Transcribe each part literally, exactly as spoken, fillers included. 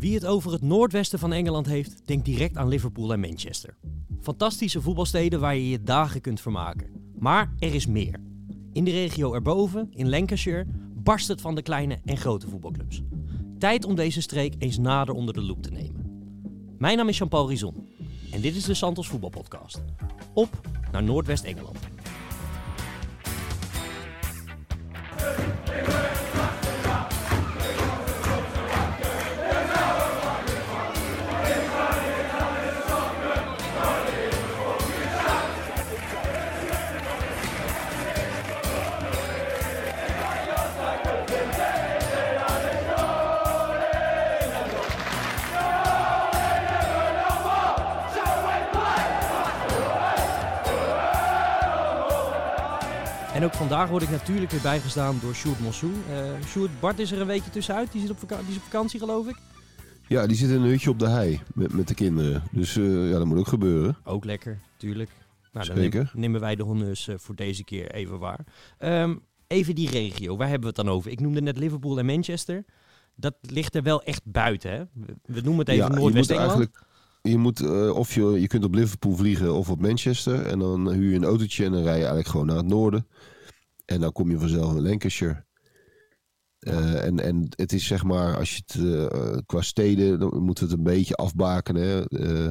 Wie het over het noordwesten van Engeland heeft, denkt direct aan Liverpool en Manchester. Fantastische voetbalsteden waar je je dagen kunt vermaken. Maar er is meer. In de regio erboven, in Lancashire, barst het van de kleine en grote voetbalclubs. Tijd om deze streek eens nader onder de loep te nemen. Mijn naam is Jean-Paul Rison en dit is de Santos Voetbalpodcast. Op naar Noordwest-Engeland. En ook vandaag word ik natuurlijk weer bijgestaan door Sjoerd Monsou. Uh, Sjoerd, Bart is er een weekje tussenuit. Die zit op, vaka- die is op vakantie, geloof ik. Ja, die zit in een hutje op de hei met, met de kinderen. Dus uh, ja, dat moet ook gebeuren. Ook lekker, tuurlijk. Nou, dan nemen, nemen wij de honneurs uh, voor deze keer even waar. Um, even die regio, waar hebben we het dan over? Ik noemde net Liverpool en Manchester. Dat ligt er wel echt buiten, hè? We noemen het even ja, Noordwest-Engeland. Je moet, uh, of je, je kunt op Liverpool vliegen of op Manchester. En dan huur je een autootje en dan rij je eigenlijk gewoon naar het noorden. En dan kom je vanzelf in Lancashire. Uh, en, en het is zeg maar, als je het uh, qua steden, dan moeten we het een beetje afbaken. Hè? Uh,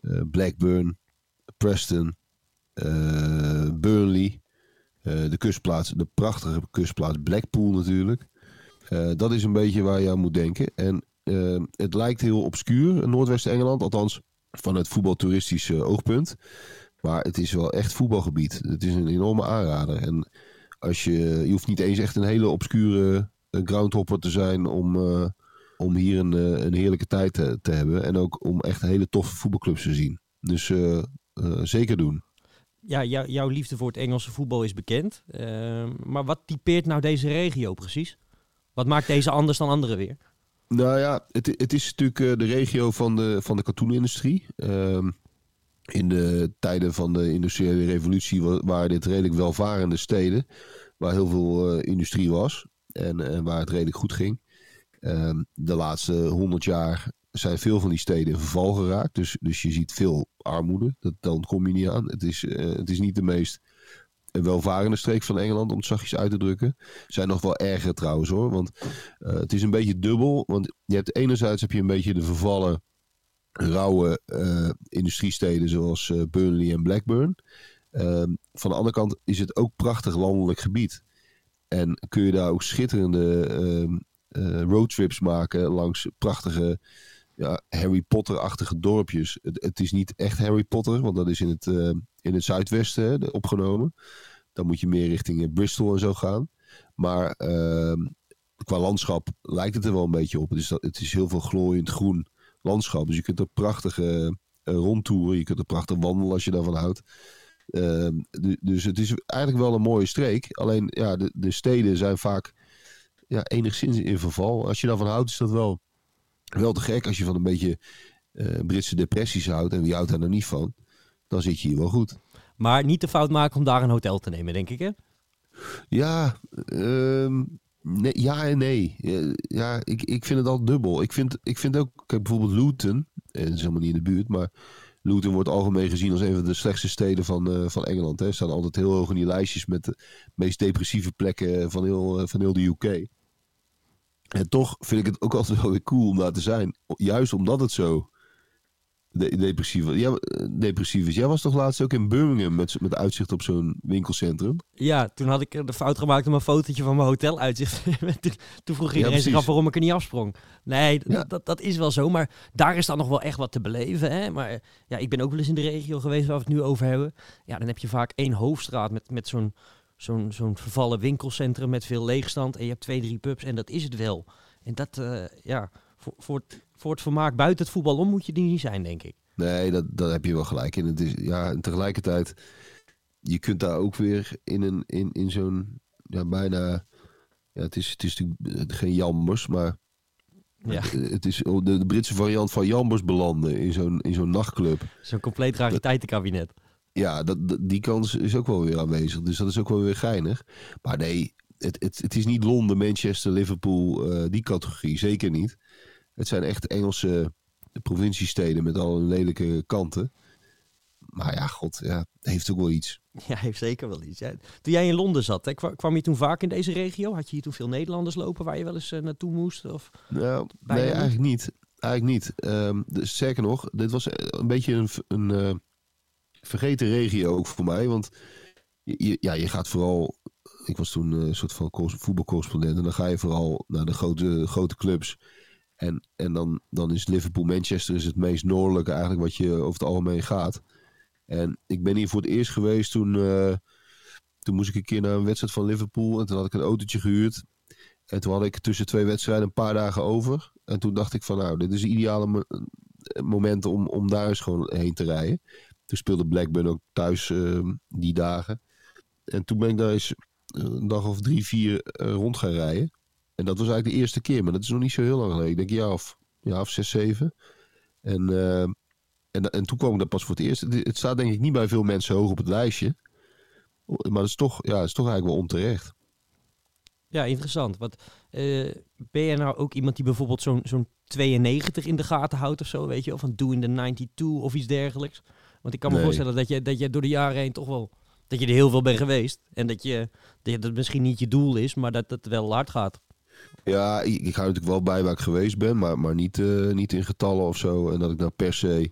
uh, Blackburn, Preston, uh, Burnley. Uh, de kustplaats, de prachtige kustplaats Blackpool natuurlijk. Uh, dat is een beetje waar je aan moet denken. En Uh, het lijkt heel obscuur, Noordwest-Engeland, althans van het voetbaltoeristische oogpunt. Maar het is wel echt voetbalgebied. Het is een enorme aanrader. En als je, je hoeft niet eens echt een hele obscure groundhopper te zijn om, uh, om hier een, een heerlijke tijd te, te hebben. En ook om echt hele toffe voetbalclubs te zien. Dus uh, uh, zeker doen. Ja, jou, jouw liefde voor het Engelse voetbal is bekend. Uh, maar wat typeert nou deze regio precies? Wat maakt deze anders dan andere weer? Nou ja, het, het is natuurlijk de regio van de, van de katoenindustrie. Uh, in de tijden van de industriële revolutie waren dit redelijk welvarende steden. Waar heel veel uh, industrie was en, en waar het redelijk goed ging. Uh, de laatste honderd jaar zijn veel van die steden in verval geraakt. Dus, dus je ziet veel armoede. Dat, daar ontkom je niet aan. Het is, uh, het is niet de meest een welvarende streek van Engeland, om het zachtjes uit te drukken. Zijn nog wel erger trouwens hoor. Want uh, het is een beetje dubbel. Want je hebt enerzijds heb je een beetje de vervallen, rauwe uh, industriesteden zoals uh, Burnley en Blackburn. Uh, van de andere kant is het ook prachtig landelijk gebied. En kun je daar ook schitterende uh, uh, roadtrips maken langs prachtige ja, Harry Potter-achtige dorpjes. Het, het is niet echt Harry Potter, want dat is in het Uh, in het zuidwesten hè, opgenomen. Dan moet je meer richting Bristol en zo gaan. Maar uh, qua landschap lijkt het er wel een beetje op. Het is, dat, het is heel veel glooiend groen landschap. Dus je kunt er prachtige uh, rondtoeren. Je kunt er prachtig wandelen als je daarvan houdt. Uh, d- dus het is eigenlijk wel een mooie streek. Alleen ja, de, de steden zijn vaak ja, enigszins in verval. Als je daarvan houdt is dat wel, wel te gek. Als je van een beetje uh, Britse depressies houdt. En wie houdt daar nou niet van? Dan zit je hier wel goed. Maar niet de fout maken om daar een hotel te nemen, denk ik, hè? Ja, um, nee, ja en nee. Ja, ik, ik vind het al dubbel. Ik vind, ik vind ook, kijk, bijvoorbeeld Luton, en dat is helemaal niet in de buurt, maar Luton wordt algemeen gezien als een van de slechtste steden van, uh, van Engeland. Hè. Staan altijd heel hoog in die lijstjes met de meest depressieve plekken van heel, van heel de U K. En toch vind ik het ook altijd wel weer cool om daar te zijn. Juist omdat het zo De, depressief, ja, depressief is. Jij was toch laatst ook in Birmingham met, met uitzicht op zo'n winkelcentrum? Ja, toen had ik de fout gemaakt om een fotootje van mijn hoteluitzicht. toen, toen vroeg iedereen ja, zich af waarom ik er niet afsprong. Nee, ja. dat, dat is wel zo. Maar daar is dan nog wel echt wat te beleven. Hè? Maar ja, ik ben ook wel eens in de regio geweest waar we het nu over hebben. Ja, dan heb je vaak één hoofdstraat met, met zo'n, zo'n, zo'n vervallen winkelcentrum met veel leegstand. En je hebt twee, drie pubs en dat is het wel. En dat, uh, ja, voor, voor het... Voor het vermaak buiten het voetbal om moet je die niet zijn, denk ik. Nee, dat, dat heb je wel gelijk. En, het is, ja, en tegelijkertijd, je kunt daar ook weer in, een, in, in zo'n ja, bijna... Ja, het, is, het is natuurlijk geen jambers, maar ja. het, het is de, de Britse variant van jambers belanden in zo'n, in zo'n nachtclub. Zo'n compleet rariteitenkabinet. Ja, dat, dat, die kans is ook wel weer aanwezig. Dus dat is ook wel weer geinig. Maar nee, het, het, het is niet Londen, Manchester, Liverpool, uh, die categorie. Zeker niet. Het zijn echt Engelse provinciesteden met al hun lelijke kanten. Maar ja, god, ja, heeft ook wel iets. Ja, heeft zeker wel iets. Ja. Toen jij in Londen zat, hè, kwam je toen vaak in deze regio? Had je hier toen veel Nederlanders lopen waar je wel eens uh, naartoe moest? Of... Nou, nee, niet? eigenlijk niet. Eigenlijk niet. Um, dus, sterker nog, dit was een beetje een, een uh, vergeten regio ook voor mij. Want je, ja, je gaat vooral... Ik was toen een soort van voetbalcorrespondent. En dan ga je vooral naar de grote, grote clubs. En, en dan, dan is Liverpool, Manchester is het meest noordelijke eigenlijk wat je over het algemeen gaat. En ik ben hier voor het eerst geweest toen, uh, toen moest ik een keer naar een wedstrijd van Liverpool. En toen had ik een autootje gehuurd. En toen had ik tussen twee wedstrijden een paar dagen over. En toen dacht ik van nou, dit is het ideale mo- moment om, om daar eens gewoon heen te rijden. Toen speelde Blackburn ook thuis uh, die dagen. En toen ben ik daar eens een dag of drie, vier uh, rond gaan rijden. En dat was eigenlijk de eerste keer. Maar dat is nog niet zo heel lang geleden. Ik denk ja of, ja, of zes, zeven. En... Uh, En, en toen kwam ik dat pas voor het eerst. Het staat denk ik niet bij veel mensen hoog op het lijstje. Maar dat is toch, ja, dat is toch eigenlijk wel onterecht. Ja, interessant. Wat, uh, ben je nou ook iemand die bijvoorbeeld zo'n, zo'n tweeënnegentig in de gaten houdt of zo? Weet je, of een Do in the ninety-two of iets dergelijks? Want ik kan me nee. voorstellen dat je, dat je door de jaren heen toch wel... Dat je er heel veel bent geweest. En dat je dat het misschien niet je doel is, maar dat het wel hard gaat. Ja, ik, ik hou natuurlijk wel bij waar ik geweest ben. Maar, maar niet, uh, niet in getallen of zo. En dat ik nou per se...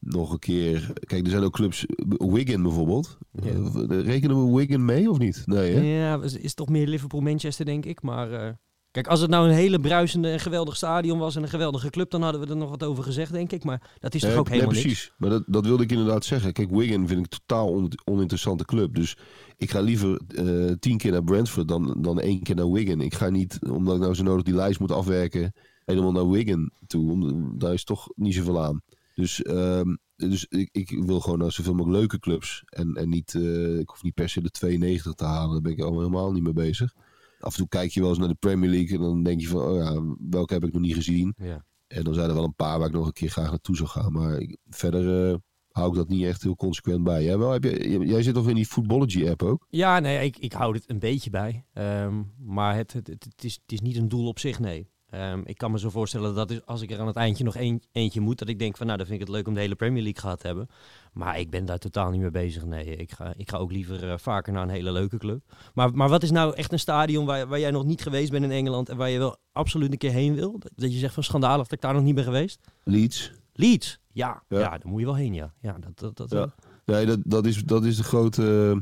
Nog een keer. Kijk, er zijn ook clubs. Wigan bijvoorbeeld. Ja. Rekenen we Wigan mee of niet? Nee, hè? Ja, is toch meer Liverpool-Manchester, denk ik. Maar uh, kijk, als het nou een hele bruisende en geweldig stadion was en een geweldige club, dan hadden we er nog wat over gezegd, denk ik. Maar dat is toch nee, ook nee, helemaal niks? Precies. Maar dat, dat wilde ik inderdaad zeggen. Kijk, Wigan vind ik totaal on, oninteressante club. Dus ik ga liever uh, tien keer naar Brentford dan, dan één keer naar Wigan. Ik ga niet, omdat ik nou zo nodig die lijst moet afwerken, helemaal naar Wigan toe. Om, daar is toch niet zoveel aan. Dus, um, dus ik, ik wil gewoon naar zoveel mogelijk leuke clubs. En, en niet, uh, ik hoef niet per se de tweeënnegentig te halen. Daar ben ik allemaal helemaal niet mee bezig. Af en toe kijk je wel eens naar de Premier League. En dan denk je van, oh ja, welke heb ik nog niet gezien? Ja. En dan zijn er wel een paar waar ik nog een keer graag naartoe zou gaan. Maar ik, verder uh, hou ik dat niet echt heel consequent bij. Jij, wel, heb je, jij zit toch in die Footballogy-app ook? Ja, nee, ik, ik hou dit een beetje bij. Um, maar het, het, het, het, is, het is niet een doel op zich, nee. Um, ik kan me zo voorstellen dat is, als ik er aan het eindje nog een, eentje moet, dat ik denk van nou, dan vind ik het leuk om de hele Premier League gehad te hebben. Maar ik ben daar totaal niet mee bezig. Nee, ik ga, ik ga ook liever uh, vaker naar een hele leuke club. Maar, maar wat is nou echt een stadion waar, waar jij nog niet geweest bent in Engeland en waar je wel absoluut een keer heen wil? Dat je zegt van schandalig dat ik daar nog niet ben geweest? Leeds. Leeds, ja. Ja, ja daar moet je wel heen, ja. Ja, dat, dat, dat, ja. Nee, dat, dat, is, dat is de grote,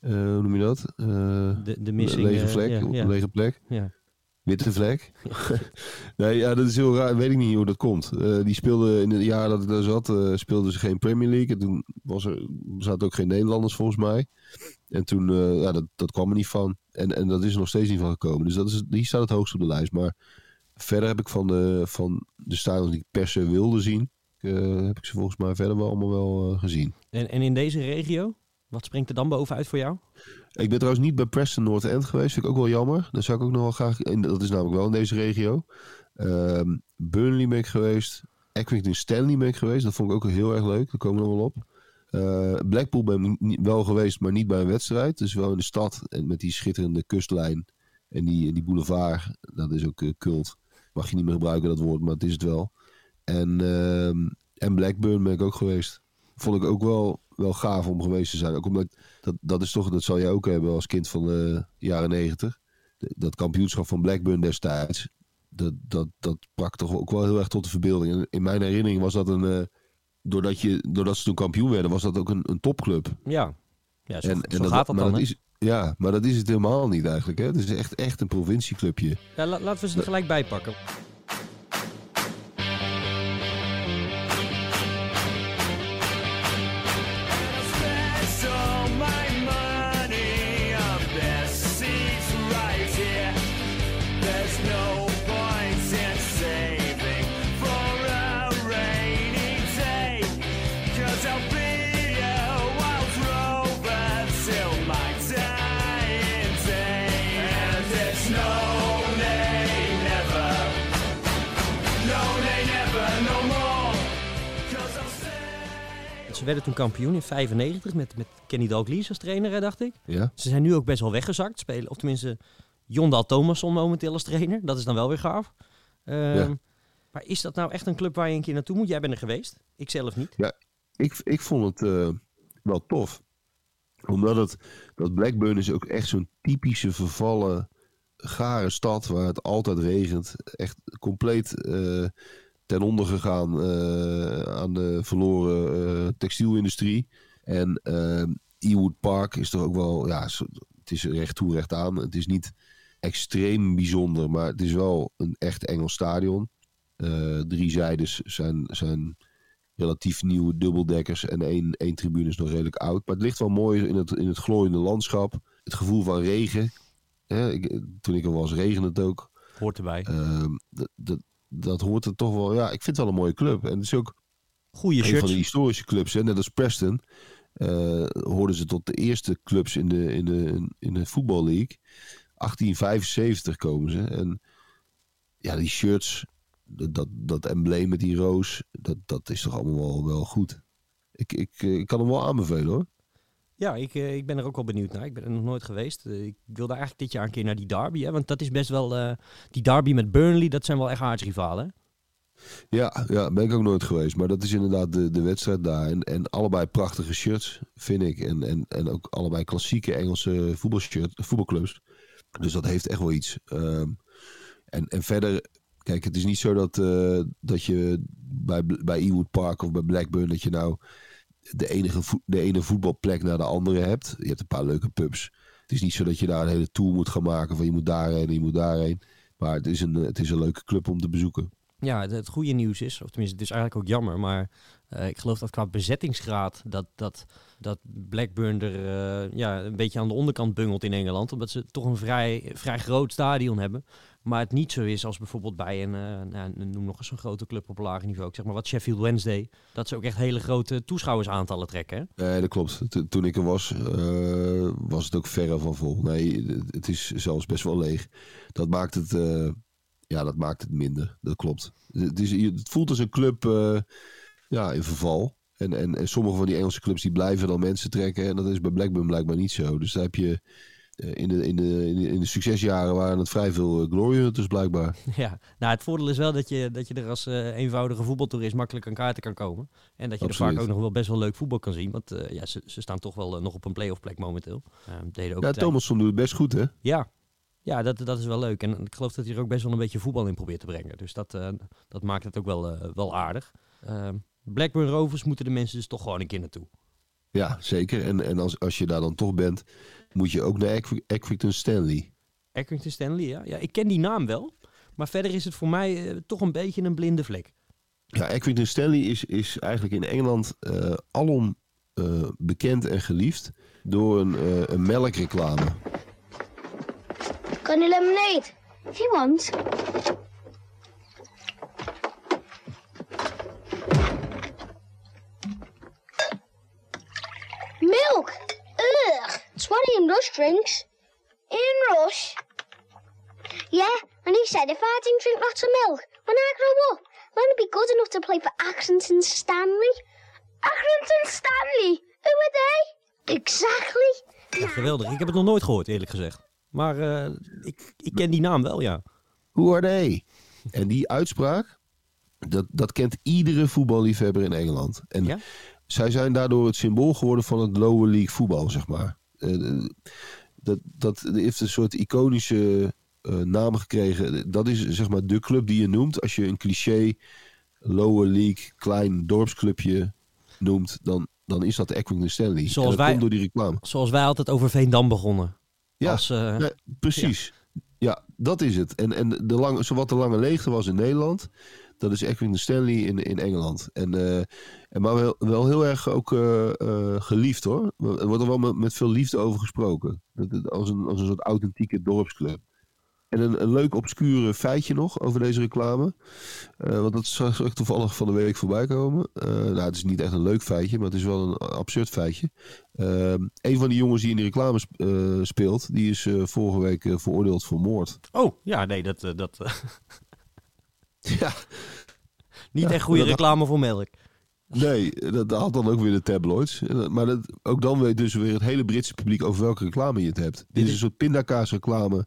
uh, hoe noem je dat? Uh, de, de missing, lege vlek, uh, ja, ja. lege plek. Ja. Witte vlek. Nee, ja, dat is heel raar. Weet ik niet hoe dat komt. Uh, die speelden in het jaar dat ik daar zat, uh, speelden ze geen Premier League. En toen was er, zaten ook geen Nederlanders volgens mij. En toen, uh, ja, dat, dat kwam er niet van. En, en dat is er nog steeds niet van gekomen. Dus dat is, die staat het hoogst op de lijst. Maar verder heb ik van de, van de stadions die ik per se wilde zien, uh, heb ik ze volgens mij verder wel allemaal wel uh, gezien. En, en in deze regio? Wat springt er dan bovenuit voor jou? Ik ben trouwens niet bij Preston North End geweest. Vind ik ook wel jammer. Daar zou ik ook nog wel graag... En dat is namelijk wel in deze regio. Uh, Burnley ben ik geweest. Accrington Stanley ben ik geweest. Dat vond ik ook heel erg leuk. Daar komen we nog wel op. Uh, Blackpool ben ik wel geweest, maar niet bij een wedstrijd. Dus wel in de stad. En met die schitterende kustlijn. En die, die boulevard. Dat is ook uh, cult. Mag je niet meer gebruiken dat woord, maar het is het wel. En, uh, en Blackburn ben ik ook geweest. Vond ik ook wel... wel gaaf om geweest te zijn. Ook omdat dat, dat is toch, dat zal jij ook hebben als kind van de jaren negentig. Dat kampioenschap van Blackburn destijds, dat, dat, dat brak toch ook wel heel erg tot de verbeelding. En in mijn herinnering was dat een, uh, doordat, je, doordat ze toen kampioen werden, was dat ook een, een topclub. Ja, ja zo, en, zo en dat, gaat dat dan. Dat is, ja, maar dat is het helemaal niet eigenlijk. Hè? Het is echt, echt een provincieclubje. Ja, la, laten we ze er gelijk bij pakken. Ze werden toen kampioen in vijfennegentig met, met Kenny Dalglish als trainer, hè, dacht ik. Ja. Ze zijn nu ook best wel weggezakt. Spelen, of tenminste, Jon Dahl Tomasson momenteel als trainer. Dat is dan wel weer gaaf. Um, ja. Maar is dat nou echt een club waar je een keer naartoe moet? Jij bent er geweest, ik zelf niet. Ja, ik, ik vond het uh, wel tof. Omdat het, dat Blackburn is ook echt zo'n typische vervallen, gare stad waar het altijd regent. Echt compleet uh, ten onder gegaan uh, aan de verloren uh, textielindustrie. En uh, Ewood Park is toch ook wel, ja, het is recht toe recht aan. Het is niet extreem bijzonder, maar het is wel een echt Engels stadion. Uh, drie zijdes zijn, zijn relatief nieuwe dubbeldekkers en één, één tribune is nog redelijk oud. Maar het ligt wel mooi in het, in het glooiende landschap. Het gevoel van regen. Hè, ik, toen ik er was, regende het ook. Hoort erbij. Uh, d- d- dat hoort er toch wel. Ja, ik vind het wel een mooie club. En het is ook goeie een shirts. Van de historische clubs. Hè, net als Preston uh, hoorden ze tot de eerste clubs in de, in de, in de Football League. achttien vijfenzeventig komen ze. En ja, die shirts... Dat, dat embleem met die roos, dat, dat is toch allemaal wel, wel goed. Ik, ik, ik kan hem wel aanbevelen hoor. Ja, ik, ik ben er ook wel benieuwd naar. Ik ben er nog nooit geweest. Ik wilde eigenlijk dit jaar een keer naar die derby. Hè? Want dat is best wel... Uh, die derby met Burnley, dat zijn wel echt aardsrivalen. Ja, ja, ben ik ook nooit geweest. Maar dat is inderdaad de, de wedstrijd daar. En, en allebei prachtige shirts, vind ik. En, en, en ook allebei klassieke Engelse voetbalshirt, voetbalclubs. Dus dat heeft echt wel iets. Um, en, en verder... Kijk, het is niet zo dat, uh, dat je bij, bij Ewood Park of bij Blackburn... dat je nou de, enige vo- de ene voetbalplek naar de andere hebt. Je hebt een paar leuke pubs. Het is niet zo dat je daar een hele tour moet gaan maken... van je moet daarheen en je moet daarheen. Maar het is, een, het is een leuke club om te bezoeken. Ja, het, het goede nieuws is... of tenminste, het is eigenlijk ook jammer... maar uh, ik geloof dat qua bezettingsgraad... dat, dat, dat Blackburn er uh, ja, een beetje aan de onderkant bungelt in Engeland... omdat ze toch een vrij, vrij groot stadion hebben... Maar het niet zo is als bijvoorbeeld bij een, uh, nou, noem nog eens een grote club op lager niveau. Ik zeg maar wat Sheffield Wednesday. Dat ze ook echt hele grote toeschouwersaantallen trekken. Hè? Nee, dat klopt. Toen ik er was, uh, was het ook verre van vol. Nee, het is zelfs best wel leeg. Dat maakt het, uh, ja, dat maakt het minder. Dat klopt. Het, is, het voelt als een club uh, ja, in verval. En, en, en sommige van die Engelse clubs die blijven dan mensen trekken. En dat is bij Blackburn blijkbaar niet zo. Dus daar heb je... In de, in, de, in, de, in de succesjaren waren het vrij veel glory hunters blijkbaar. Ja, nou het voordeel is wel dat je, dat je er als uh, eenvoudige voetbaltoerist makkelijk aan kaarten kan komen. En dat je Absoluut. Er vaak ook nog wel best wel leuk voetbal kan zien. Want uh, ja, ze, ze staan toch wel uh, nog op een play-off plek momenteel. Uh, deden ook ja, Thomasson doet het best goed hè? Ja, ja dat, dat is wel leuk. En ik geloof dat hij er ook best wel een beetje voetbal in probeert te brengen. Dus dat, uh, dat maakt het ook wel, uh, wel aardig. Uh, Blackburn Rovers moeten de mensen dus toch gewoon een keer naartoe. Ja, zeker. En, en als, als je daar dan toch bent, moet je ook naar Accrington Stanley. Accrington Stanley, ja. ja. Ik ken die naam wel, maar verder is het voor mij uh, toch een beetje een blinde vlek. Ja, Accrington Stanley is, is eigenlijk in Engeland uh, alom uh, bekend en geliefd door een, uh, een melkreclame. Got any lemonade? If you want. Milk! Ugh! twenty in rush drinks. In rush? Yeah, and he said if I didn't drink lots of milk when I grow up, I'm going to be good enough to play for Accrington Stanley. Accrington Stanley? Who are they? Exactly. Ja, geweldig. Ik heb het nog nooit gehoord, eerlijk gezegd. Maar uh, ik, ik ken die naam wel, ja. Who are they? En die uitspraak, dat, dat kent iedere voetballiefhebber in Engeland. En ja? Zij zijn daardoor het symbool geworden van het lower league voetbal, zeg maar. Uh, dat, dat heeft een soort iconische uh, naam gekregen. Dat is zeg maar de club die je noemt. Als je een cliché lower league klein dorpsclubje noemt, dan, dan is dat de Accrington Stanley. Zoals en dat wij, komt door die reclame. Zoals wij altijd over Veendam begonnen. Ja, als, uh, ja precies. Ja. ja, dat is het. En, en de lang, zowat de lange leegte was in Nederland... Dat is Accrington Stanley in, in Engeland. En, uh, en maar wel, wel heel erg ook uh, uh, geliefd hoor. Er wordt er wel met, met veel liefde over gesproken. Als een, als een soort authentieke dorpsclub. En een, een leuk obscure feitje nog over deze reclame. Uh, want dat zag ik toevallig van de week voorbij komen. Uh, nou, het is niet echt een leuk feitje, maar het is wel een absurd feitje. Uh, een van die jongens die in de reclame sp- uh, speelt, die is uh, vorige week uh, veroordeeld voor moord. Oh, ja, nee, dat... Uh, dat uh... Ja. Niet ja, echt goede reclame had... voor melk. Nee, dat haalt dan ook weer de tabloids. Maar dat, ook dan weet dus weer het hele Britse publiek over welke reclame je het hebt. Dit, Dit is een soort pindakaasreclame.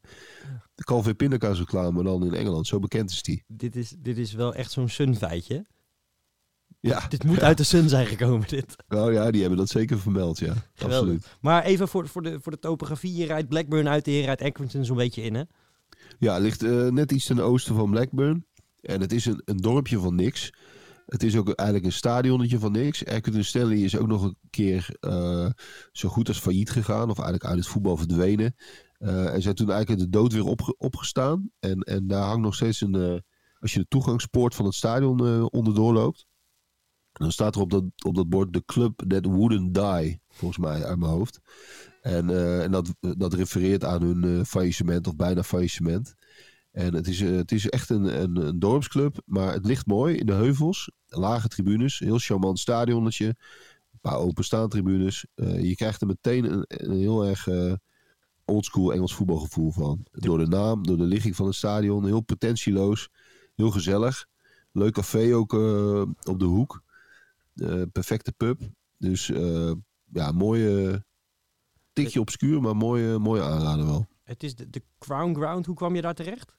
De Calvé pindakaasreclame dan in Engeland. Zo bekend is die. Dit is, dit is wel echt zo'n Sun-feitje. Ja, dit moet ja. uit de Sun zijn gekomen, dit. Nou ja, die hebben dat zeker vermeld, ja. Geweldig. Absoluut. Maar even voor, voor, de, voor de topografie. Je rijdt Blackburn uit en je rijdt Accrington zo'n beetje in, hè? Ja, het ligt uh, net iets ten oosten van Blackburn. En het is een, een dorpje van niks. Het is ook eigenlijk een stadionnetje van niks. Accrington Stanley is ook nog een keer uh, zo goed als failliet gegaan. Of eigenlijk uit het voetbal verdwenen. Uh, en zijn toen eigenlijk uit de dood weer opge- opgestaan. En, en daar hangt nog steeds een... Uh, als je de toegangspoort van het stadion uh, onderdoor loopt... dan staat er op dat, op dat bord de club that wouldn't die, volgens mij, uit mijn hoofd. En, uh, en dat, dat refereert aan hun uh, faillissement of bijna faillissement. En het is, uh, het is echt een, een, een dorpsclub, maar het ligt mooi in de heuvels. Lage tribunes, heel charmant stadionnetje, een paar openstaande tribunes. Uh, je krijgt er meteen een, een heel erg uh, oldschool Engels voetbalgevoel van. Door de naam, door de ligging van het stadion, heel pretentieloos, heel gezellig. Leuk café ook uh, op de hoek. Uh, perfecte pub. Dus uh, ja, mooie... Uh, tikje obscuur, maar mooie, mooie aanrader wel. Het is de, de Crown Ground. Hoe kwam je daar terecht?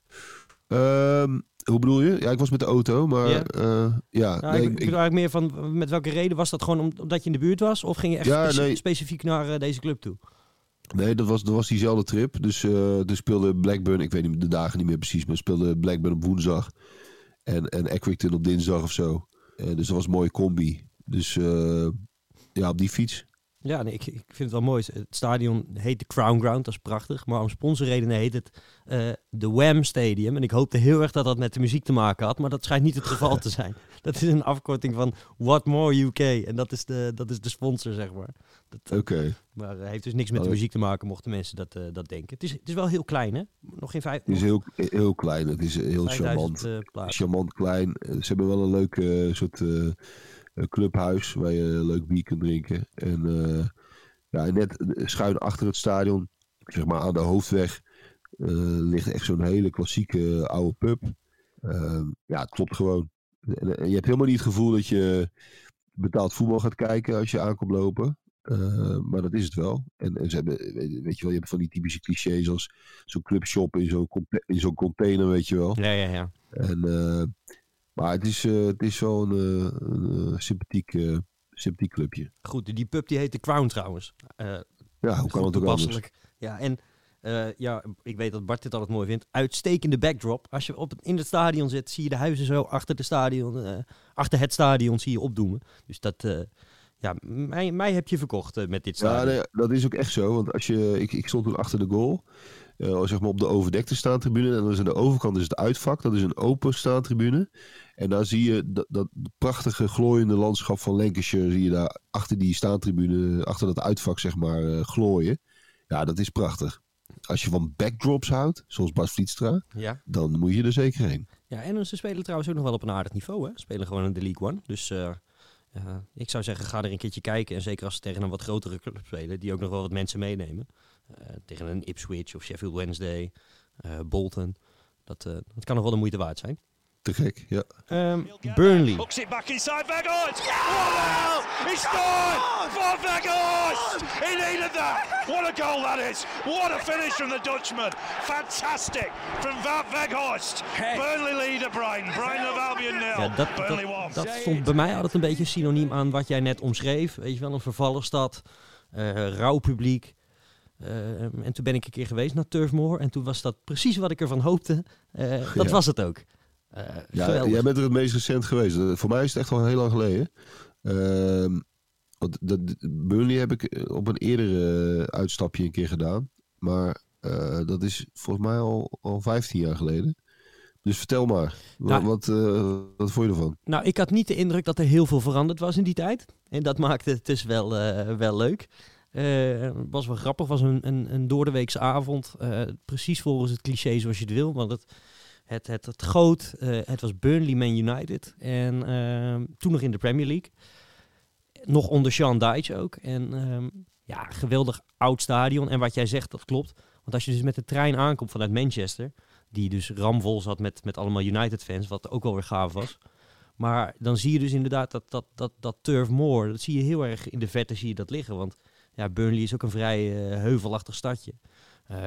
Um, hoe bedoel je? Ja, ik was met de auto, maar... Yeah. Uh, ja, nou, nee, ik, ik, ik bedoel eigenlijk meer van... Met welke reden was dat? Gewoon omdat je in de buurt was? Of ging je echt ja, specie- nee. specifiek naar uh, deze club toe? Nee, dat was, dat was diezelfde trip. Dus uh, er speelde Blackburn... Ik weet niet, de dagen niet meer precies, maar speelde Blackburn op woensdag. En, en Accrington op dinsdag of zo. Uh, dus dat was een mooie combi. Dus uh, ja, op die fiets. Ja, nee, ik, ik vind het wel mooi. Het stadion heet de Crown Ground, dat is prachtig. Maar om sponsorredenen heet het uh, de Wham Stadium. En ik hoopte heel erg dat dat met de muziek te maken had. Maar dat schijnt niet het geval te zijn. Dat is een afkorting van What More U K. En dat is de, dat is de sponsor, zeg maar. Oké. Okay. Maar het heeft dus niks met de muziek te maken, mochten mensen dat, uh, dat denken. Het is, het is wel heel klein, hè? Nog geen vijf... Het is heel, heel klein. Het is heel charmant. Uh, charmant klein. Ze hebben wel een leuk uh, soort... Uh, Een clubhuis waar je leuk bier kunt drinken. En uh, ja, net schuin achter het stadion, zeg maar aan de hoofdweg, uh, ligt echt zo'n hele klassieke uh, oude pub. Uh, ja, het klopt gewoon. En, en je hebt helemaal niet het gevoel dat je betaald voetbal gaat kijken als je aankomt lopen. Uh, maar dat is het wel. En, en ze hebben, weet je wel, je hebt van die typische clichés als zo'n clubshop in zo'n, con- in zo'n container, weet je wel. Ja, ja, ja. En... Uh, Maar het is, uh, het is wel een, uh, een sympathiek, uh, sympathiek clubje. Goed, die pub die heet de Crown trouwens. Uh, ja, hoe kan het ook anders? Ja, en uh, ja, ik weet dat Bart dit altijd mooi vindt. Uitstekende backdrop. Als je op het, in het stadion zit, zie je de huizen zo achter, de stadion, uh, achter het stadion zie je opdoemen. Dus dat, uh, ja, mij, mij heb je verkocht uh, met dit stadion. Ja, nee, dat is ook echt zo. Want als je, ik, ik stond toen achter de goal. Uh, zeg maar op de overdekte staantribune. En dan is aan de overkant is het uitvak. Dat is een open staantribune. En daar zie je dat, dat prachtige glooiende landschap van Lancashire. Zie je daar achter die staantribune, achter dat uitvak zeg maar, uh, glooien. Ja, dat is prachtig. Als je van backdrops houdt, zoals Bas Vlietstra, ja. Dan moet je er zeker heen. Ja, en ze spelen trouwens ook nog wel op een aardig niveau. Hè? Ze spelen gewoon in de League One. Dus uh, uh, ik zou zeggen, ga er een keertje kijken. En zeker als ze tegen een wat grotere club spelen, die ook nog wel wat mensen meenemen. Uh, tegen een Ipswich of Sheffield Wednesday, uh, Bolton. Dat, uh, dat kan nog wel de moeite waard zijn. Te gek, ja. Um, Burnley. Hooks it back inside Weghorst. Wow! He scored for Weghorst. He needed that. What a goal that is. What a finish from the Dutchman. Fantastic from Wout Weghorst. Burnley leader Brian. Brian of Albion nil. Ja, dat, Burnley won. Dat, dat stond bij mij altijd een beetje synoniem aan wat jij net omschreef. Weet je wel, een vervallerstad, uh, rauw publiek. Uh, en toen ben ik een keer geweest naar Turf Moor. En toen was dat precies wat ik ervan hoopte. Uh, dat ja. was het ook. Uh, ja, jij bent er het meest recent geweest. Uh, voor mij is het echt al heel lang geleden. Uh, want dat, Burnley heb ik op een eerdere uh, uitstapje een keer gedaan. Maar uh, dat is volgens mij al, al vijftien jaar geleden. Dus vertel maar, nou, wat, uh, wat vond je ervan? Nou, ik had niet de indruk dat er heel veel veranderd was in die tijd. En dat maakte het dus wel, uh, wel leuk. Het uh, was wel grappig, was een, een, een doordeweekse avond. Uh, precies volgens het cliché zoals je het wil. Want het, het, het, het goot, uh, het was Burnley Man United. En uh, toen nog in de Premier League. Nog onder Sean Dyche ook. En um, ja, geweldig oud stadion. En wat jij zegt, dat klopt. Want als je dus met de trein aankomt vanuit Manchester. Die dus ramvol zat met, met allemaal United fans. Wat ook wel weer gaaf was. Maar dan zie je dus inderdaad dat, dat, dat, dat Turf Moor, dat zie je heel erg in de verte zie je dat liggen. Want ja, Burnley is ook een vrij uh, heuvelachtig stadje.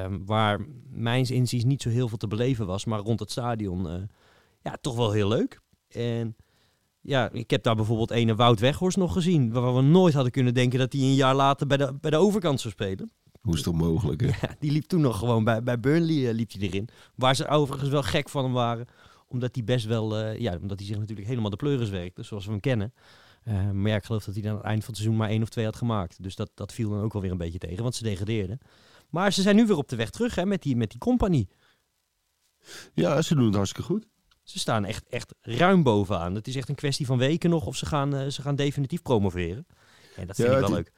Um, waar mijns inziens niet zo heel veel te beleven was. Maar rond het stadion, uh, ja, toch wel heel leuk. En ja, ik heb daar bijvoorbeeld een Wout Weghorst nog gezien. Waar we nooit hadden kunnen denken dat hij een jaar later bij de, bij de overkant zou spelen. Hoe is dat mogelijk, hè? Ja, die liep toen nog gewoon bij, bij Burnley uh, liep hij erin. Waar ze overigens wel gek van hem waren. Omdat hij best wel, uh, ja, omdat hij zich natuurlijk helemaal de pleuris werkte, zoals we hem kennen. Uh, maar ja, ik geloof dat hij dan aan het eind van het seizoen maar één of twee had gemaakt. Dus dat, dat viel dan ook wel weer een beetje tegen, want ze degradeerden. Maar ze zijn nu weer op de weg terug, hè, met die, met die compagnie. Ja, ze doen het hartstikke goed. Ze staan echt, echt ruim bovenaan. Het is echt een kwestie van weken nog of ze gaan, uh, ze gaan definitief promoveren. En dat vind ja, ik wel het, leuk.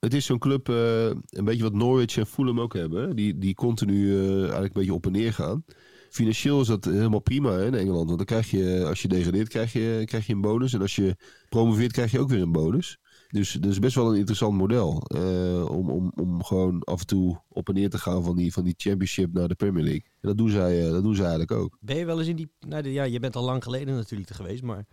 Het is zo'n club, uh, een beetje wat Norwich en Fulham ook hebben. Hè? Die, die continu uh, eigenlijk een beetje op en neer gaan. Financieel is dat helemaal prima, hè, in Engeland. Want dan krijg je, als je degradeert, krijg je, krijg je een bonus. En als je promoveert, krijg je ook weer een bonus. Dus dat is best wel een interessant model. Uh, om, om, om gewoon af en toe op en neer te gaan van die, van die championship naar de Premier League. En dat doen zij, uh, dat doen zij eigenlijk ook. Ben je wel eens in die... Nou, de, ja, je bent al lang geleden natuurlijk er geweest. Maar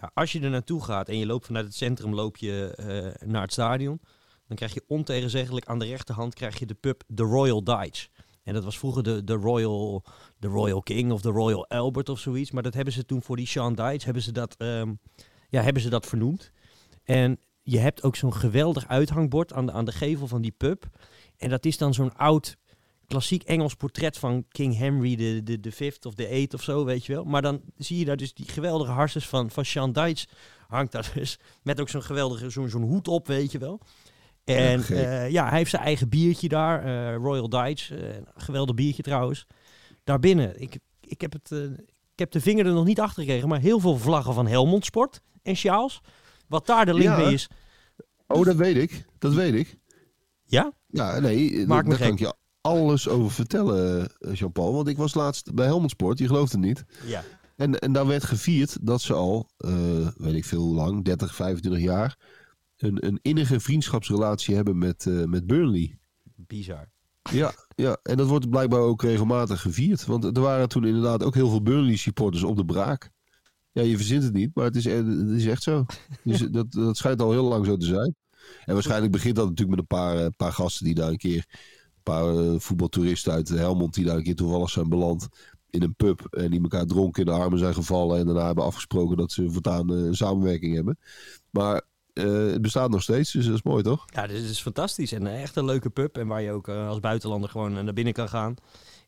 ja, als je er naartoe gaat en je loopt vanuit het centrum loop je uh, naar het stadion. Dan krijg je ontegenzeggelijk aan de rechterhand krijg je de pub de Royal Dyche. En dat was vroeger de, de, Royal, de Royal King of de Royal Albert of zoiets. Maar dat hebben ze toen voor die Sean Dyche hebben ze dat, um, ja, hebben ze dat vernoemd. En je hebt ook zo'n geweldig uithangbord aan de, aan de gevel van die pub. En dat is dan zo'n oud klassiek Engels portret van King Henry de, de, de Fifth of de Eighth of zo, weet je wel. Maar dan zie je daar dus die geweldige harses van, van Sean Dyche hangt daar dus. Met ook zo'n geweldige zo'n, zo'n hoed op, weet je wel. En ja, uh, ja, hij heeft zijn eigen biertje daar, uh, Royal Dyche, uh, geweldig biertje trouwens. Daarbinnen, ik, ik, heb het, uh, ik heb de vinger er nog niet achter gekregen, maar heel veel vlaggen van Helmond Sport en sjaals. Wat daar de link mee is. Oh, dat weet ik, dat weet ik. Ja? Ja, nee, daar kan ik je alles over vertellen, Jean-Paul. Want ik was laatst bij Helmond Sport, je gelooft het niet. Ja. En, en daar werd gevierd dat ze al, uh, weet ik veel lang, dertig, vijfentwintig jaar... Een, een innige vriendschapsrelatie hebben met, uh, met Burnley. Bizar. Ja, ja, en dat wordt blijkbaar ook regelmatig gevierd. Want er waren toen inderdaad ook heel veel Burnley-supporters op de braak. Ja, je verzint het niet, maar het is, het is echt zo. Dus dat, dat schijnt al heel lang zo te zijn. En waarschijnlijk begint dat natuurlijk met een paar, uh, paar gasten die daar een keer... een paar uh, voetbaltoeristen uit Helmond die daar een keer toevallig zijn beland... in een pub en die elkaar dronken in de armen zijn gevallen... en daarna hebben afgesproken dat ze voortaan uh, een samenwerking hebben. Maar... Uh, het bestaat nog steeds, dus dat is mooi, toch? Ja, dit is fantastisch. En uh, echt een leuke pub. En waar je ook uh, als buitenlander gewoon uh, naar binnen kan gaan.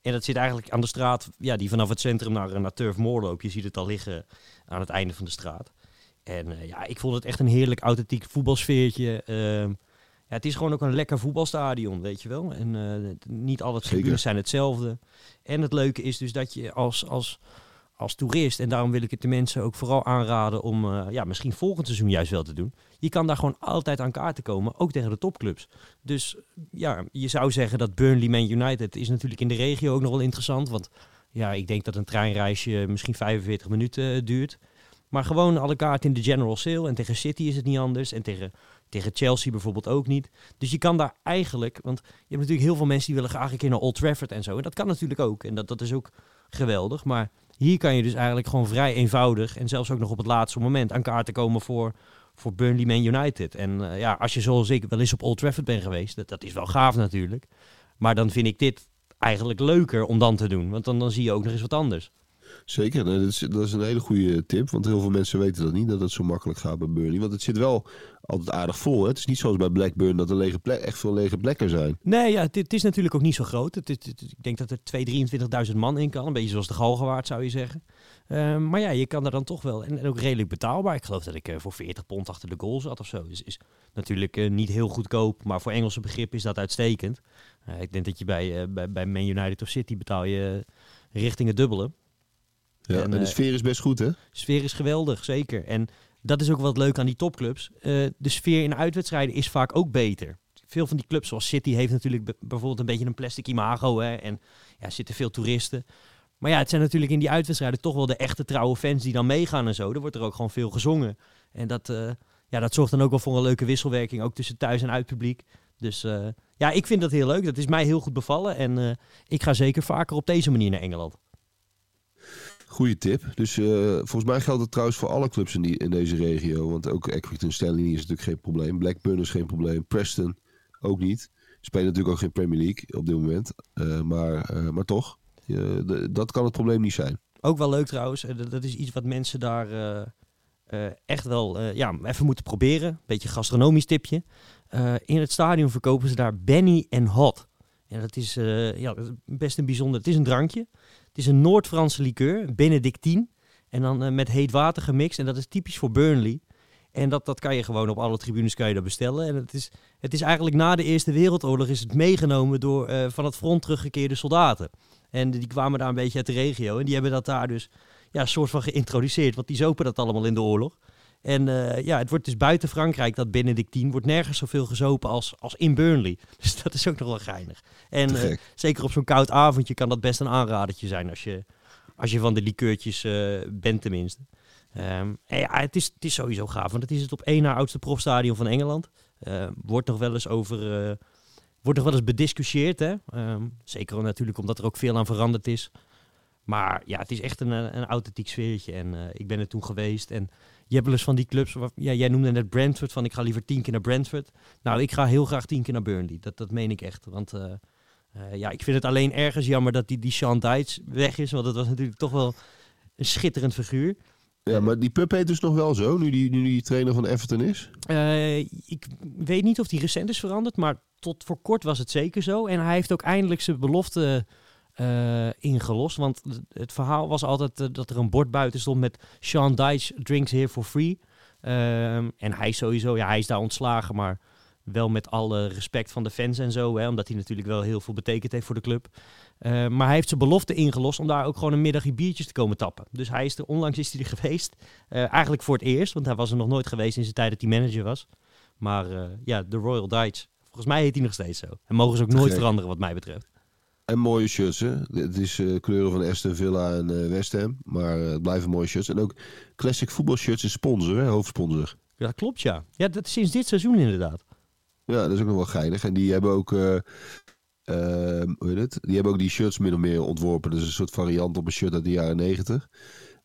En dat zit eigenlijk aan de straat, ja, die vanaf het centrum naar, naar Turf Moor loopt. Je ziet het al liggen aan het einde van de straat. En uh, ja, ik vond het echt een heerlijk authentiek voetbalsfeertje. Uh, ja, het is gewoon ook een lekker voetbalstadion, weet je wel. En uh, niet alle tribunes zijn hetzelfde. En het leuke is dus dat je als... als Als toerist, en daarom wil ik het de mensen ook vooral aanraden om uh, ja, misschien volgend seizoen juist wel te doen. Je kan daar gewoon altijd aan kaarten komen, ook tegen de topclubs. Dus ja, je zou zeggen dat Burnley Man United is natuurlijk in de regio ook nog wel interessant. Want ja, ik denk dat een treinreisje misschien vijfenveertig minuten duurt. Maar gewoon alle kaarten in de general sale. En tegen City is het niet anders. En tegen, tegen Chelsea bijvoorbeeld ook niet. Dus je kan daar eigenlijk, want je hebt natuurlijk heel veel mensen die willen graag een keer naar Old Trafford en zo. En dat kan natuurlijk ook. En dat, dat is ook geweldig, maar... Hier kan je dus eigenlijk gewoon vrij eenvoudig en zelfs ook nog op het laatste moment aan kaarten komen voor, voor Burnley Man United. En uh, ja, als je zoals ik wel eens op Old Trafford ben geweest, dat, dat is wel gaaf natuurlijk. Maar dan vind ik dit eigenlijk leuker om dan te doen, want dan, dan zie je ook nog eens wat anders. Zeker, dat is, dat is een hele goede tip, want heel veel mensen weten dat niet, dat het zo makkelijk gaat bij Burnley. Want het zit wel altijd aardig vol, hè? Het is niet zoals bij Blackburn dat er lege plek, echt veel lege plekken zijn. Nee, ja, het, het is natuurlijk ook niet zo groot. Het, het, het, ik denk dat er tweeëntwintigduizend man in kan, een beetje zoals de Galgenwaard zou je zeggen. Uh, maar ja, je kan er dan toch wel, en, en ook redelijk betaalbaar. Ik geloof dat ik uh, voor veertig pond achter de goal zat of zo. Dus is natuurlijk uh, niet heel goedkoop, maar voor Engelse begrip is dat uitstekend. Uh, ik denk dat je bij, uh, bij, bij Man United of City betaal je uh, richting het dubbele. Ja, en de sfeer is best goed, hè? De sfeer is geweldig, zeker. En dat is ook wat leuk aan die topclubs. Uh, de sfeer in uitwedstrijden is vaak ook beter. Veel van die clubs, zoals City, heeft natuurlijk b- bijvoorbeeld een beetje een plastic imago. Hè? En ja, zitten veel toeristen. Maar ja, het zijn natuurlijk in die uitwedstrijden toch wel de echte trouwe fans die dan meegaan en zo. Er wordt er ook gewoon veel gezongen. En dat, uh, ja, dat zorgt dan ook wel voor een leuke wisselwerking, ook tussen thuis- en uitpubliek. Dus uh, ja, ik vind dat heel leuk. Dat is mij heel goed bevallen. En uh, ik ga zeker vaker op deze manier naar Engeland. Goeie tip. Dus uh, volgens mij geldt het trouwens voor alle clubs in, die, in deze regio. Want ook Accrington Stanley is natuurlijk geen probleem. Blackburn is geen probleem. Preston ook niet. Spelen natuurlijk ook geen Premier League op dit moment. Uh, maar, uh, maar toch, uh, d- dat kan het probleem niet zijn. Ook wel leuk trouwens. D- dat is iets wat mensen daar uh, uh, echt wel uh, ja, even moeten proberen. Beetje gastronomisch tipje. Uh, in het stadion verkopen ze daar Benny en Hot. Ja, dat is uh, ja, best een bijzonder. Het is een drankje. Het is een Noord-Franse liqueur, Benedictine. En dan uh, met heet water gemixt. En dat is typisch voor Burnley. En dat, dat kan je gewoon op alle tribunes kan je dat bestellen. En het is, het is eigenlijk na de Eerste Wereldoorlog is het meegenomen door uh, van het front teruggekeerde soldaten. En die kwamen daar een beetje uit de regio. En die hebben dat daar dus ja, soort van geïntroduceerd. Want die zopen dat allemaal in de oorlog. En uh, ja, het wordt dus buiten Frankrijk, dat Benedictine, wordt nergens zoveel gezopen als, als in Burnley. Dus dat is ook nog wel geinig. En uh, zeker op zo'n koud avondje kan dat best een aanradertje zijn als je, als je van de likeurtjes uh, bent tenminste. Um, en ja, het is, het is sowieso gaaf, want het is het op één na oudste profstadion van Engeland. Uh, wordt nog wel eens over, uh, wordt nog wel eens bediscussieerd, hè? Um, zeker natuurlijk omdat er ook veel aan veranderd is. Maar ja, het is echt een, een authentiek sfeertje en uh, ik ben er toen geweest en je hebt wel eens van die clubs, waar, ja, jij noemde net Brentford, van ik ga liever tien keer naar Brentford. Nou, ik ga heel graag tien keer naar Burnley, dat, dat meen ik echt. Want uh, uh, ja, ik vind het alleen ergens jammer dat die, die Sean Dyche weg is, want dat was natuurlijk toch wel een schitterend figuur. Ja, maar die pub heet dus nog wel zo, nu die, nu die trainer van Everton is? Uh, ik weet niet of die recent is veranderd, maar tot voor kort was het zeker zo. En hij heeft ook eindelijk zijn belofte uh, ingelost. Want het verhaal was altijd uh, dat er een bord buiten stond met Sean Dyche drinks here for free. Uh, en hij sowieso, ja, hij is daar ontslagen, maar wel met alle respect van de fans en zo. Hè, omdat hij natuurlijk wel heel veel betekend heeft voor de club. Uh, maar hij heeft zijn belofte ingelost om daar ook gewoon een middagje biertjes te komen tappen. Dus hij is er, onlangs is hij er geweest. Uh, eigenlijk voor het eerst, want hij was er nog nooit geweest in zijn tijd dat hij manager was. Maar uh, ja, de Royal Dyche. Volgens mij heet hij nog steeds zo. En mogen ze ook nooit Geen. veranderen wat mij betreft. En mooie shirts, hè. Het is uh, kleuren van Aston Villa en uh, West Ham. Maar uh, het blijven mooie shirts. En ook classic voetbalshirts is sponsor, hè, hoofdsponsor. Ja, dat klopt, ja. Ja, dat is sinds dit seizoen inderdaad. Ja, dat is ook nog wel geinig. En die hebben ook, uh, uh, hoe heet het? Die hebben ook die shirts min of meer ontworpen. Dus een soort variant op een shirt uit de jaren negentig.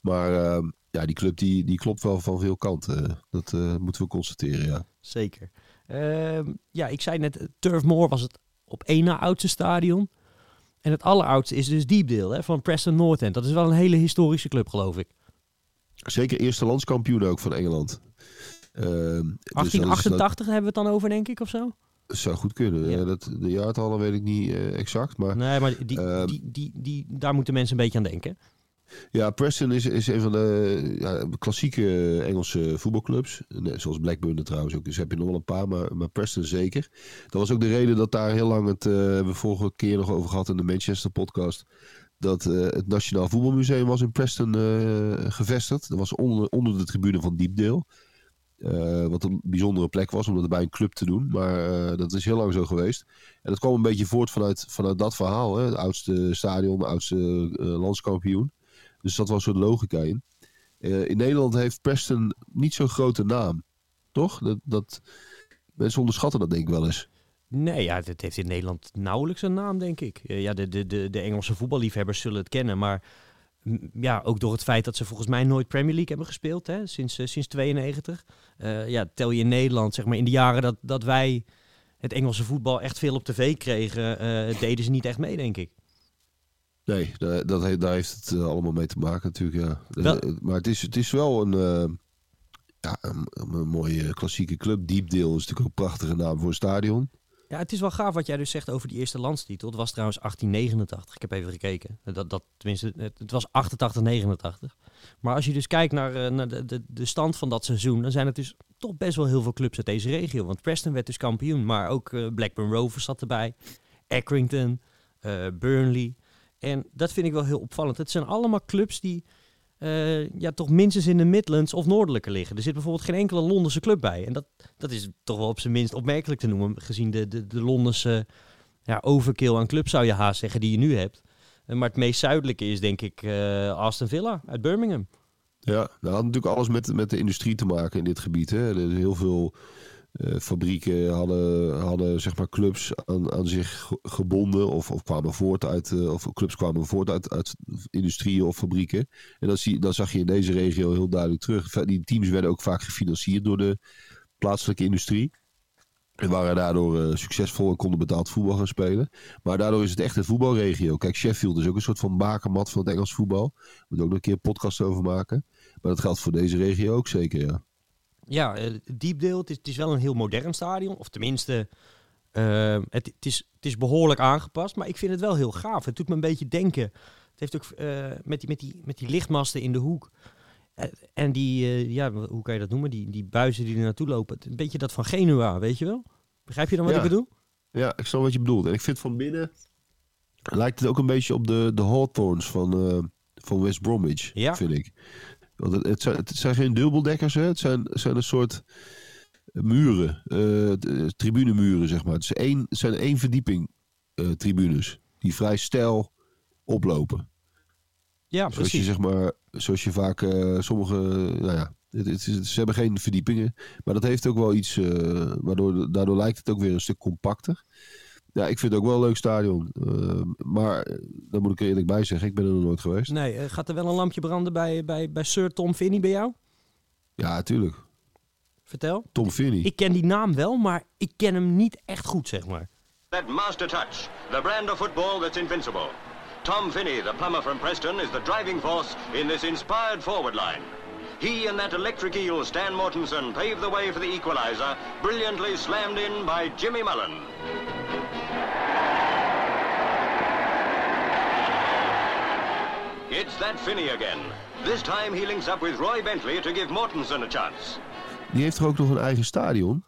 Maar uh, ja, die club die, die klopt wel van veel kanten. Dat uh, moeten we constateren, ja. Zeker. Uh, ja, ik zei net, Turf Moor was het op één na oudste stadion. En het alleroudste is dus Deepdale, hè, van Preston North End. Dat is wel een hele historische club, geloof ik. Zeker eerste landskampioen ook van Engeland. Uh, achttien achtentachtig dus hebben we het dan over, denk ik, of zo? Dat zou goed kunnen. Ja. Ja, dat, de jaartallen weet ik niet uh, exact. Maar, nee, maar die, uh, die, die, die, daar moeten mensen een beetje aan denken. Ja, Preston is, is een van de ja, klassieke Engelse voetbalclubs. Nee, zoals Blackburn trouwens ook. Dus heb je nog wel een paar, maar, maar Preston zeker. Dat was ook de reden dat daar heel lang het... Uh, hebben we vorige keer nog over gehad in de Manchester podcast... dat uh, het Nationaal Voetbalmuseum was in Preston uh, gevestigd. Dat was onder, onder de tribune van Deepdale... Uh, wat een bijzondere plek was om dat bij een club te doen. Maar uh, dat is heel lang zo geweest. En dat kwam een beetje voort vanuit, vanuit dat verhaal. Hè? Het oudste stadion, de oudste uh, landskampioen. Dus dat was een soort logica in. Uh, in Nederland heeft Preston niet zo'n grote naam. Toch? Dat, dat... Mensen onderschatten dat denk ik wel eens. Nee, ja, het heeft in Nederland nauwelijks een naam, denk ik. Uh, ja, de, de, de, de Engelse voetballiefhebbers zullen het kennen, maar... Ja, ook door het feit dat ze volgens mij nooit Premier League hebben gespeeld, hè, sinds uh, sinds tweeënnegentig. Uh, ja, tel je in Nederland, zeg maar, in de jaren dat, dat wij het Engelse voetbal echt veel op tv kregen, uh, deden ze niet echt mee, denk ik. Nee, dat, dat, daar heeft het uh, allemaal mee te maken natuurlijk, ja. Wel, maar het is, het is wel een, uh, ja, een, een mooie klassieke club. Deepdale is natuurlijk ook een prachtige naam voor een stadion. Ja, het is wel gaaf wat jij dus zegt over die eerste landstitel. Het was trouwens achttien negenentachtig. Ik heb even gekeken. Dat, dat, tenminste, het was achtentachtig negenentachtig. Maar als je dus kijkt naar, naar de, de, de stand van dat seizoen... dan zijn het dus toch best wel heel veel clubs uit deze regio. Want Preston werd dus kampioen. Maar ook uh, Blackburn Rovers zat erbij. Accrington. Uh, Burnley. En dat vind ik wel heel opvallend. Het zijn allemaal clubs die uh, ja, toch minstens in de Midlands of noordelijker liggen. Er zit bijvoorbeeld geen enkele Londense club bij. En dat... Dat is toch wel op zijn minst opmerkelijk te noemen, gezien de, de, de Londense ja, overkill aan clubs, zou je haast zeggen, die je nu hebt. Maar het meest zuidelijke is, denk ik, uh, Aston Villa uit Birmingham. Ja, dat had natuurlijk alles met, met de industrie te maken in dit gebied. Hè. Er is heel veel Uh, fabrieken hadden, hadden zeg maar clubs aan, aan zich gebonden of, of kwamen voort uit uh, of clubs kwamen voort uit, uit industrieën of fabrieken. En dat, zie, dat zag je in deze regio heel duidelijk terug. Die teams werden ook vaak gefinancierd door de plaatselijke industrie. En waren daardoor uh, succesvol en konden betaald voetbal gaan spelen. Maar daardoor is het echt een voetbalregio. Kijk, Sheffield is ook een soort van bakermat van het Engels voetbal. Daar moet ook nog een keer een podcast over maken. Maar dat geldt voor deze regio ook zeker, ja. Ja, uh, Deepdale, het is, het is wel een heel modern stadion. Of tenminste, uh, het, het, is, het is behoorlijk aangepast. Maar ik vind het wel heel gaaf. Het doet me een beetje denken. Het heeft ook uh, met, die, met, die, met die lichtmasten in de hoek. Uh, en die, uh, ja, hoe kan je dat noemen? Die, die buizen die er naartoe lopen. Een beetje dat van Genua, weet je wel? Begrijp je dan wat ja. ik bedoel? Ja, ik snap wat je bedoelt. En ik vind van binnen lijkt het ook een beetje op de, de Hawthorns van, uh, van West Bromwich, ja. vind ik. Want het, het, zijn, het zijn geen dubbeldekkers, hè? Het zijn, zijn een soort muren, uh, tribunemuren, zeg maar. Het, is één, het zijn één verdieping uh, tribunes die vrij steil oplopen. Ja, precies. Zoals je, zeg maar, zoals je vaak uh, sommige, nou ja, het, het, het, ze hebben geen verdiepingen. Maar dat heeft ook wel iets, uh, waardoor, daardoor lijkt het ook weer een stuk compacter. Ja, ik vind het ook wel een leuk stadion. Uh, maar daar moet ik er eerlijk bij zeggen, ik ben er nog nooit geweest. Nee, uh, gaat er wel een lampje branden bij, bij, bij Sir Tom Finney bij jou? Ja, tuurlijk. Vertel. Tom Finney. Ik ken die naam wel, maar ik ken hem niet echt goed, zeg maar. That master touch, the brand of football that's invincible. Tom Finney, the plumber from Preston, is the driving force in this inspired forward line. He and that electric eel, Stan Mortensen, paved the way for the equalizer, brilliantly slammed in by Jimmy Mullen. It's that Finney again. This time he links up with Roy Bentley to give Mortensen a chance. Die heeft toch ook nog een eigen stadion?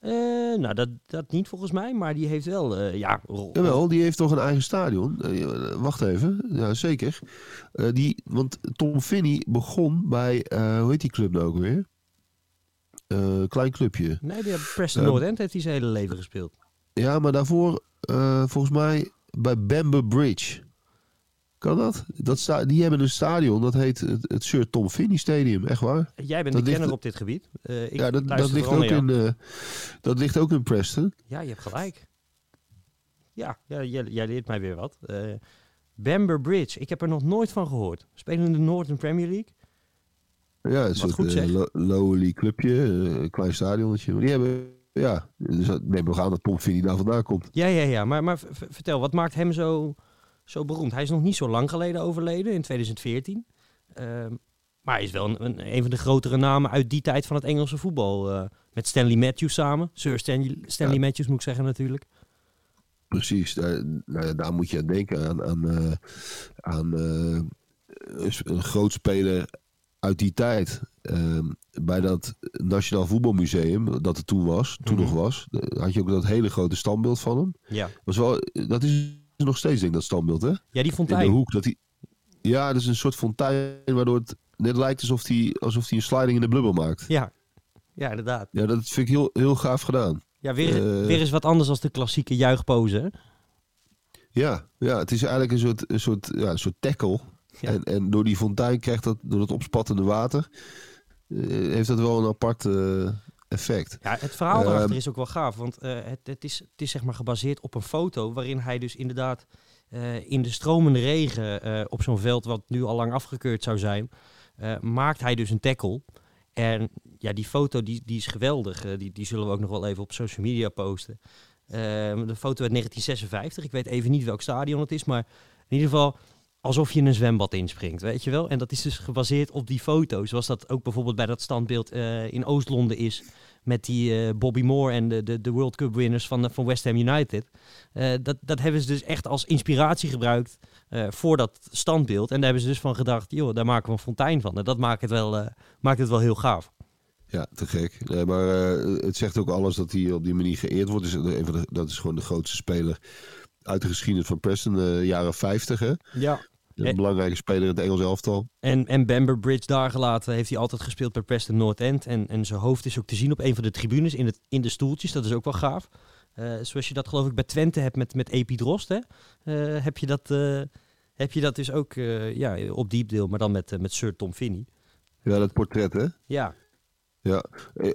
Uh, nou, dat, dat niet volgens mij, maar die heeft wel... Uh, ja, ro- Jawel, die heeft toch een eigen stadion? Uh, wacht even, ja, zeker. Uh, die, want Tom Finney begon bij, uh, hoe heet die club nou ook weer? Uh, klein clubje. Nee, bij Preston North End heeft hij zijn hele leven gespeeld. Ja, maar daarvoor uh, volgens mij bij Bamber Bridge... Kan dat? dat sta- die hebben een stadion, dat heet het, het Sir Tom Finney Stadium, echt waar? Jij bent dat de kenner ligt... op dit gebied. Uh, ik ja, dat, dat, ligt ook in, uh, dat ligt ook in Preston. Ja, je hebt gelijk. Ja, ja jij, jij leert mij weer wat. Uh, Bamber Bridge, ik heb er nog nooit van gehoord. Spelen in de Northern Premier League. Ja, het is een uh, lower league clubje, een uh, klein stadionnetje. Maar die hebben... Ja, dus neem nog aan dat Tom Finney daar vandaan komt. Ja, ja, ja. Maar, maar v- vertel, wat maakt hem zo... Zo beroemd. Hij is nog niet zo lang geleden overleden, in twintig veertien. Uh, maar hij is wel een, een, een van de grotere namen uit die tijd van het Engelse voetbal. Uh, met Stanley Matthews samen. Sir Stanley, Stanley ja. Matthews moet ik zeggen natuurlijk. Precies. Daar, nou, daar moet je aan denken. Aan, aan, uh, aan uh, een grootspeler uit die tijd. Uh, bij dat Nationaal Voetbalmuseum, dat er toen was, toen mm-hmm. nog was. Had je ook dat hele grote standbeeld van hem. Ja. Was wel, dat is... nog steeds, denk ik, dat standbeeld, hè? Ja, die fontein. In de hoek, dat die... Ja, dat is een soort fontein waardoor het net lijkt alsof hij alsof die een sliding in de blubber maakt. Ja, ja inderdaad. Ja, dat vind ik heel, heel gaaf gedaan. Ja, weer, uh... weer eens wat anders dan de klassieke juichpose, hè? Ja, ja, het is eigenlijk een soort, een soort, ja, een soort tackle. Ja. En, en door die fontein krijgt dat, door dat opspattende water, uh, heeft dat wel een apart... Uh... effect. Ja, het verhaal uh, daarachter is ook wel gaaf, want uh, het, het, is, het is zeg maar gebaseerd op een foto waarin hij dus inderdaad uh, in de stromende regen uh, op zo'n veld wat nu al lang afgekeurd zou zijn, uh, maakt hij dus een tackle. En ja, die foto die, die is geweldig. Uh, die, die zullen we ook nog wel even op social media posten. Uh, de foto uit negentien zesenvijftig. Ik weet even niet welk stadion het is, maar in ieder geval alsof je in een zwembad inspringt, weet je wel? En dat is dus gebaseerd op die foto's. Zoals dat ook bijvoorbeeld bij dat standbeeld uh, in Oost-Londen is. Met die uh, Bobby Moore en de, de, de World Cup winners van, van West Ham United. Uh, dat, dat hebben ze dus echt als inspiratie gebruikt uh, voor dat standbeeld. En daar hebben ze dus van gedacht, joh, daar maken we een fontein van. En dat maakt het wel, uh, maakt het wel heel gaaf. Ja, te gek. Nee, maar uh, het zegt ook alles dat hij op die manier geëerd wordt. Dus, dat is gewoon de grootste speler uit de geschiedenis van Preston, uh, jaren vijftig, hè? Ja. Een en, belangrijke speler in het Engels elftal. En, en Bamber Bridge daar gelaten heeft hij altijd gespeeld bij Preston North End. En, en zijn hoofd is ook te zien op een van de tribunes in, het, in de stoeltjes. Dat is ook wel gaaf. Uh, zoals je dat geloof ik bij Twente hebt met, met Epi Drost. Hè? Uh, heb, je dat, uh, heb je dat dus ook uh, ja, op Deepdale, maar dan met, uh, met Sir Tom Finney. Ja, dat portret hè? Ja. Ja,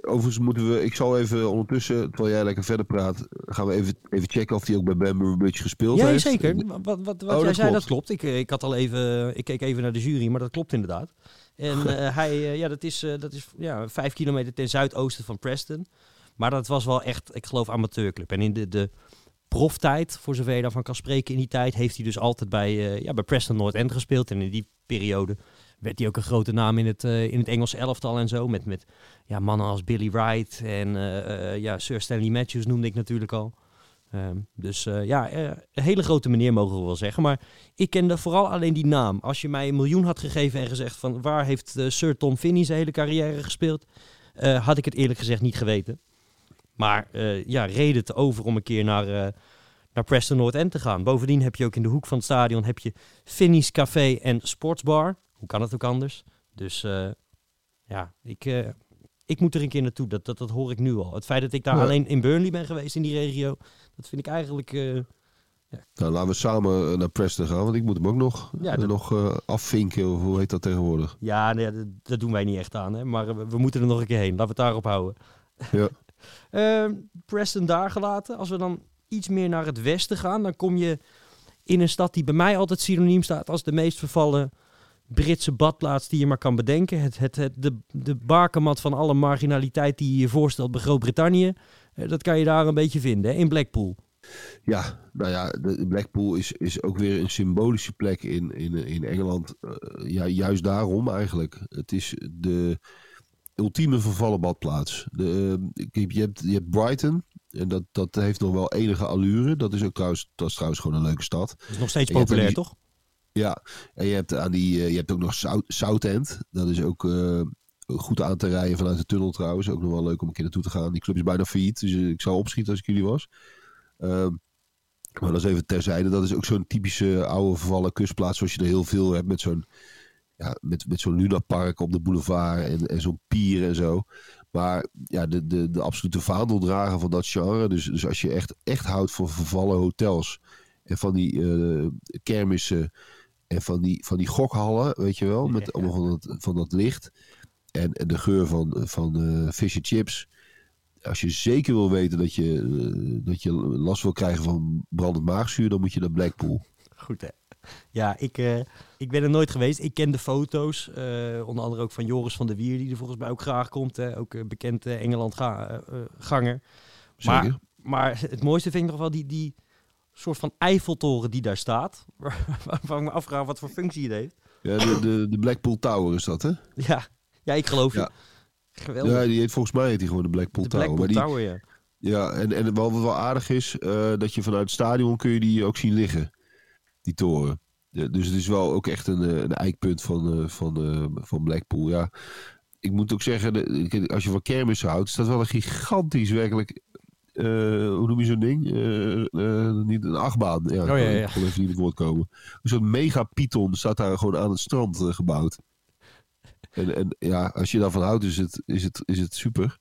overigens moeten we... Ik zal even ondertussen, terwijl jij lekker verder praat... gaan we even, even checken of hij ook bij Bamber Bridge gespeeld ja, heeft. Ja, zeker. Wat, wat, wat oh, jij dat zei, klopt. dat klopt. Ik, ik, had al even, ik keek even naar de jury, maar dat klopt inderdaad. En uh, hij, uh, ja, dat is, uh, dat is ja, vijf kilometer ten zuidoosten van Preston. Maar dat was wel echt, ik geloof, amateurclub. En in de, de proftijd, voor zover je daarvan kan spreken in die tijd... heeft hij dus altijd bij, uh, ja, bij Preston North End gespeeld. En in die periode... werd hij ook een grote naam in het, uh, in het Engelse elftal en zo. Met, met ja, mannen als Billy Wright en uh, uh, ja, Sir Stanley Matthews noemde ik natuurlijk al. Uh, dus uh, ja, uh, een hele grote meneer mogen we wel zeggen. Maar ik kende vooral alleen die naam. Als je mij een miljoen had gegeven en gezegd van... waar heeft uh, Sir Tom Finney zijn hele carrière gespeeld... Uh, had ik het eerlijk gezegd niet geweten. Maar uh, ja, reden te over om een keer naar... Uh, naar Preston North End te gaan. Bovendien heb je ook in de hoek van het stadion... heb je Finney's Café en Sportsbar... Hoe kan het ook anders? Dus uh, ja, ik, uh, ik moet er een keer naartoe. Dat, dat, dat hoor ik nu al. Het feit dat ik daar ja. alleen in Burnley ben geweest in die regio, dat vind ik eigenlijk... Uh, ja. Nou, laten we samen naar Preston gaan, want ik moet hem ook nog, ja, dat... nog uh, afvinken. Of hoe heet dat tegenwoordig? Ja, nee, dat, dat doen wij niet echt aan. Hè? Maar we, we moeten er nog een keer heen. Laten we het daarop houden. Ja. uh, Preston daar gelaten. Als we dan iets meer naar het westen gaan, dan kom je in een stad die bij mij altijd synoniem staat als de meest vervallen... Britse badplaats die je maar kan bedenken. Het, het, het, de, de bakermat van alle marginaliteit die je je voorstelt bij Groot-Brittannië. Dat kan je daar een beetje vinden, hè? In Blackpool. Ja, nou ja, de Blackpool is, is ook weer een symbolische plek in, in, in Engeland. Uh, ja, juist daarom eigenlijk. Het is de ultieme vervallen badplaats. De, uh, je, hebt, je hebt Brighton... En dat, dat heeft nog wel enige allure. Dat is ook trouwens, dat is trouwens gewoon een leuke stad. Het is nog steeds populair, die... toch? Ja, en je hebt, aan die, je hebt ook nog Southend. Dat is ook uh, goed aan te rijden vanuit de tunnel trouwens. Ook nog wel leuk om een keer naartoe te gaan. Die club is bijna failliet, dus ik zou opschieten als ik jullie was. Uh, maar dat is even terzijde. Dat is ook zo'n typische oude vervallen kustplaats zoals je er heel veel hebt. Met zo'n, ja, met, met zo'n lunapark op de boulevard en, en zo'n pier en zo. Maar ja, de, de, de absolute vaandeldrager van dat genre. Dus, dus als je echt, echt houdt van vervallen hotels en van die uh, kermissen... En van die, van die gokhallen, weet je wel, met allemaal van dat, van dat licht. En, en de geur van, van uh, fish and chips. Als je zeker wil weten dat je, uh, dat je last wil krijgen van brandend maagzuur, dan moet je naar Blackpool. Goed hè. Ja, ik, uh, ik ben er nooit geweest. Ik ken de foto's. Uh, onder andere ook van Joris van der Wier, die er volgens mij ook graag komt. Hè? Ook uh, bekend uh, Engeland-ganger. Uh, maar, maar het mooiste vind ik nog wel die... die soort van Eiffeltoren die daar staat. Waarvan ik me afvraag wat voor functie het heeft. Ja, de, de, de Blackpool Tower is dat, hè? Ja, ja ik geloof ja. je. Geweldig. Ja, die heet, volgens mij heet die gewoon de Blackpool de Tower. Blackpool maar die, Tower, ja. Ja, en, en wat wel aardig is, uh, dat je vanuit het stadion kun je die ook zien liggen. Die toren. Ja, dus het is wel ook echt een, een eikpunt van, uh, van, uh, van Blackpool, ja. Ik moet ook zeggen, de, als je van kermis houdt, is dat wel een gigantisch werkelijk... Uh, hoe noem je zo'n ding? Uh, uh, niet een achtbaan. Ja, oh, ja, ja. Ik kon even niet op woord komen. Zo'n megapython staat daar gewoon aan het strand uh, gebouwd. En, en ja, als je daarvan houdt, is het, is, het, is het super.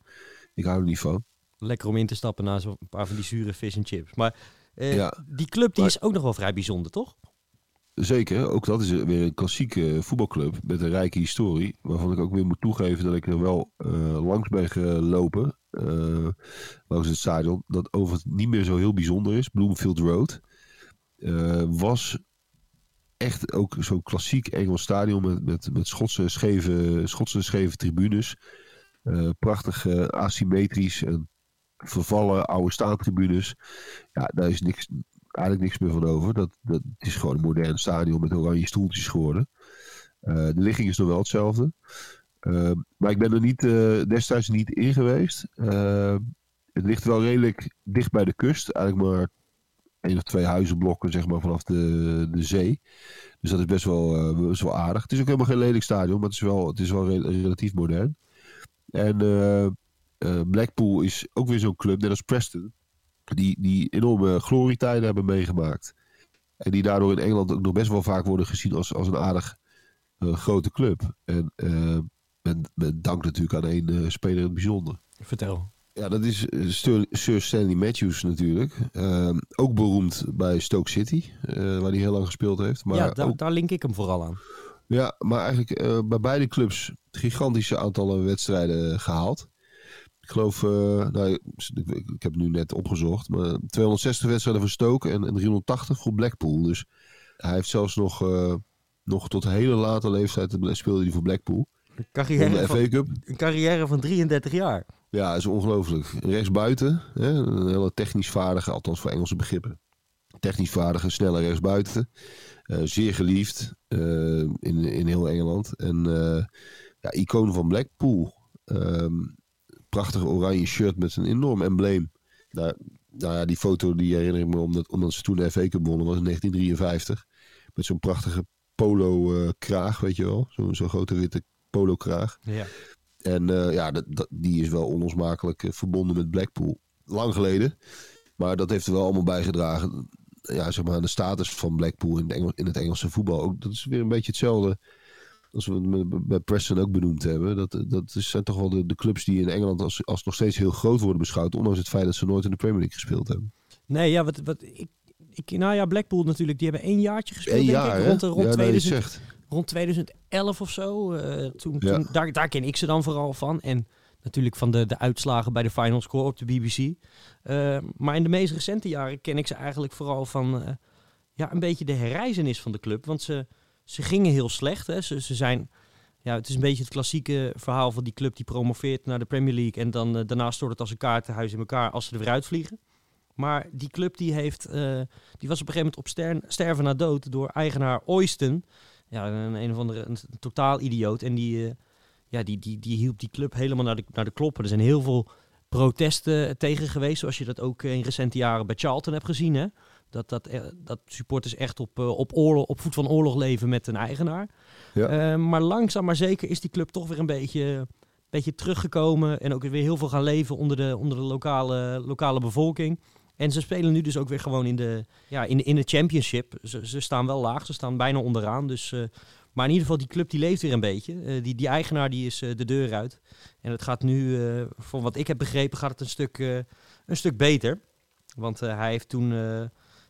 Ik hou er niet van. Lekker om in te stappen na zo'n paar van die zure fish and chips. Maar uh, ja, die club die maar, is ook nog wel vrij bijzonder, toch? Zeker. Ook dat is weer een klassieke voetbalclub met een rijke historie. Waarvan ik ook weer moet toegeven dat ik er wel uh, langs ben gelopen. Uh, langs het stadion, dat overigens niet meer zo heel bijzonder is. Bloomfield Road uh, was echt ook zo'n klassiek Engels stadion met, met, met Schotse scheve, Schotse scheve tribunes. Uh, prachtig uh, asymmetrisch en vervallen oude staantribunes. Ja, daar is niks, eigenlijk niks meer van over. Dat, dat is gewoon een modern stadion met oranje stoeltjes geworden. Uh, de ligging is nog wel hetzelfde. Uh, maar ik ben er niet, uh, destijds niet in geweest. Uh, het ligt wel redelijk dicht bij de kust. Eigenlijk maar één of twee huizenblokken zeg maar, vanaf de, de zee. Dus dat is best wel, uh, best wel aardig. Het is ook helemaal geen lelijk stadion, maar het is wel, het is wel re- relatief modern. En uh, uh, Blackpool is ook weer zo'n club, net als Preston, die, die enorme glorietijden hebben meegemaakt. En die daardoor in Engeland ook nog best wel vaak worden gezien als, als een aardig uh, grote club. En... Uh, Met, met dank natuurlijk aan één uh, speler in het bijzonder. Vertel. Ja, dat is Sir, Sir Stanley Matthews natuurlijk. Uh, ook beroemd bij Stoke City, uh, waar hij heel lang gespeeld heeft. Maar ja, da- ook... daar link ik hem vooral aan. Ja, maar eigenlijk uh, bij beide clubs gigantische aantallen wedstrijden gehaald. Ik geloof, uh, nou, ik heb het nu net opgezocht, maar tweehonderdzestig wedstrijden voor Stoke en, en driehonderdtachtig voor Blackpool. Dus hij heeft zelfs nog, uh, nog tot een hele late leeftijd speelde hij voor Blackpool. Een carrière, van, een carrière van drieëndertig jaar. Ja, dat is ongelooflijk. Rechtsbuiten, hè? Een hele technisch vaardige, althans voor Engelse begrippen. Technisch vaardige, snelle rechtsbuiten. Uh, zeer geliefd uh, in, in heel Engeland. En uh, ja, icoon van Blackpool. Um, prachtig oranje shirt met een enorm embleem. Nou, nou ja, die foto die herinner ik me omdat, omdat ze toen de F A Cup wonnen was in negentien drieënvijftig. Met zo'n prachtige polo-kraag, uh, weet je wel. Zo, zo'n grote witte polo-kraag. Ja. En uh, ja, dat, dat, die is wel onlosmakelijk uh, verbonden met Blackpool. Lang geleden. Maar dat heeft er wel allemaal bijgedragen. Ja, zeg maar, de status van Blackpool in het, Engel, in het Engelse voetbal. Ook, dat is weer een beetje hetzelfde als we het bij Preston ook benoemd hebben. Dat, dat zijn toch wel de, de clubs die in Engeland als, als nog steeds heel groot worden beschouwd. Ondanks het feit dat ze nooit in de Premier League gespeeld hebben. Nee, ja, wat, wat ik, ik, nou ja, Blackpool natuurlijk. Die hebben één jaartje gespeeld. Eén jaar, denk ik, rond, de, rond, ja, tweeduizend, nee, rond tweeduizend elf of zo. Uh, toen, ja. toen, daar, daar ken ik ze dan vooral van. En natuurlijk van de, de uitslagen bij de Final Score op de B B C. Uh, maar in de meest recente jaren ken ik ze eigenlijk vooral van... Uh, ja, een beetje de herrijzenis van de club. Want ze, ze gingen heel slecht. Hè. Ze, ze zijn, ja, het is een beetje het klassieke verhaal van die club die promoveert naar de Premier League. En dan uh, daarna stort het als een kaartenhuis in elkaar als ze er weer uitvliegen. Maar die club die heeft, uh, die was op een gegeven moment op stern, sterven na dood door eigenaar Oyston. Ja, een, een of andere een, een totaal idioot. En die... Uh, Ja, die, die, die hielp die club helemaal naar de, naar de kloppen. Er zijn heel veel protesten tegen geweest. Zoals je dat ook in recente jaren bij Charlton hebt gezien. Hè? Dat, dat, dat supporters echt op, op, oorlog, op voet van oorlog leven met een eigenaar. Ja. Uh, maar langzaam maar zeker is die club toch weer een beetje, beetje teruggekomen. En ook weer heel veel gaan leven onder de, onder de lokale, lokale bevolking. En ze spelen nu dus ook weer gewoon in de, ja, in de, in de championship. Ze, ze staan wel laag. Ze staan bijna onderaan. Dus... Uh, Maar in ieder geval, die club die leeft weer een beetje. Uh, die, die eigenaar die is uh, de deur uit. En het gaat nu, uh, van wat ik heb begrepen, gaat het een stuk, uh, een stuk beter. Want uh, hij heeft toen, uh,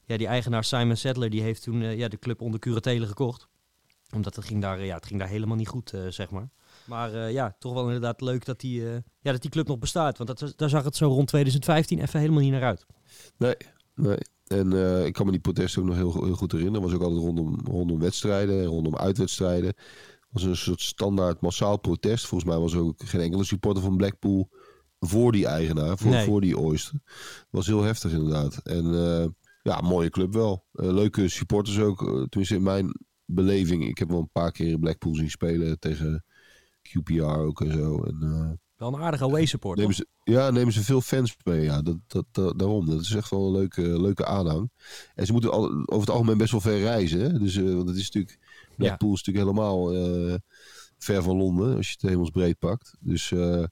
ja, die eigenaar Simon Sadler, die heeft toen uh, ja, de club onder curatele gekocht. Omdat het ging daar, ja, het ging daar helemaal niet goed, uh, zeg maar. Maar uh, ja, toch wel inderdaad leuk dat die, uh, ja, dat die club nog bestaat. Want dat, daar zag het zo rond tweeduizend vijftien even helemaal niet naar uit. Nee, nee. En uh, ik kan me die protesten ook nog heel, heel goed herinneren. Dat was ook altijd rondom, rondom wedstrijden, rondom uitwedstrijden. Dat was een soort standaard massaal protest. Volgens mij was er ook geen enkele supporter van Blackpool voor die eigenaar, voor, nee. voor die Oyster. Dat was heel heftig inderdaad. En uh, ja, mooie club wel. Uh, leuke supporters ook. Uh, tenminste in mijn beleving. Ik heb wel een paar keer Blackpool zien spelen tegen Q P R ook en zo. En, uh, wel een aardige away-support. Nemen ze, ja, nemen ze veel fans mee. Ja, dat, dat, dat, daarom. Dat is echt wel een leuke, leuke aanhang. En ze moeten al, over het algemeen best wel ver reizen. Hè? Dus uh, want het is natuurlijk... Blackpool ja. is natuurlijk helemaal uh, ver van Londen. Als je het hemelsbreed pakt. Dus uh,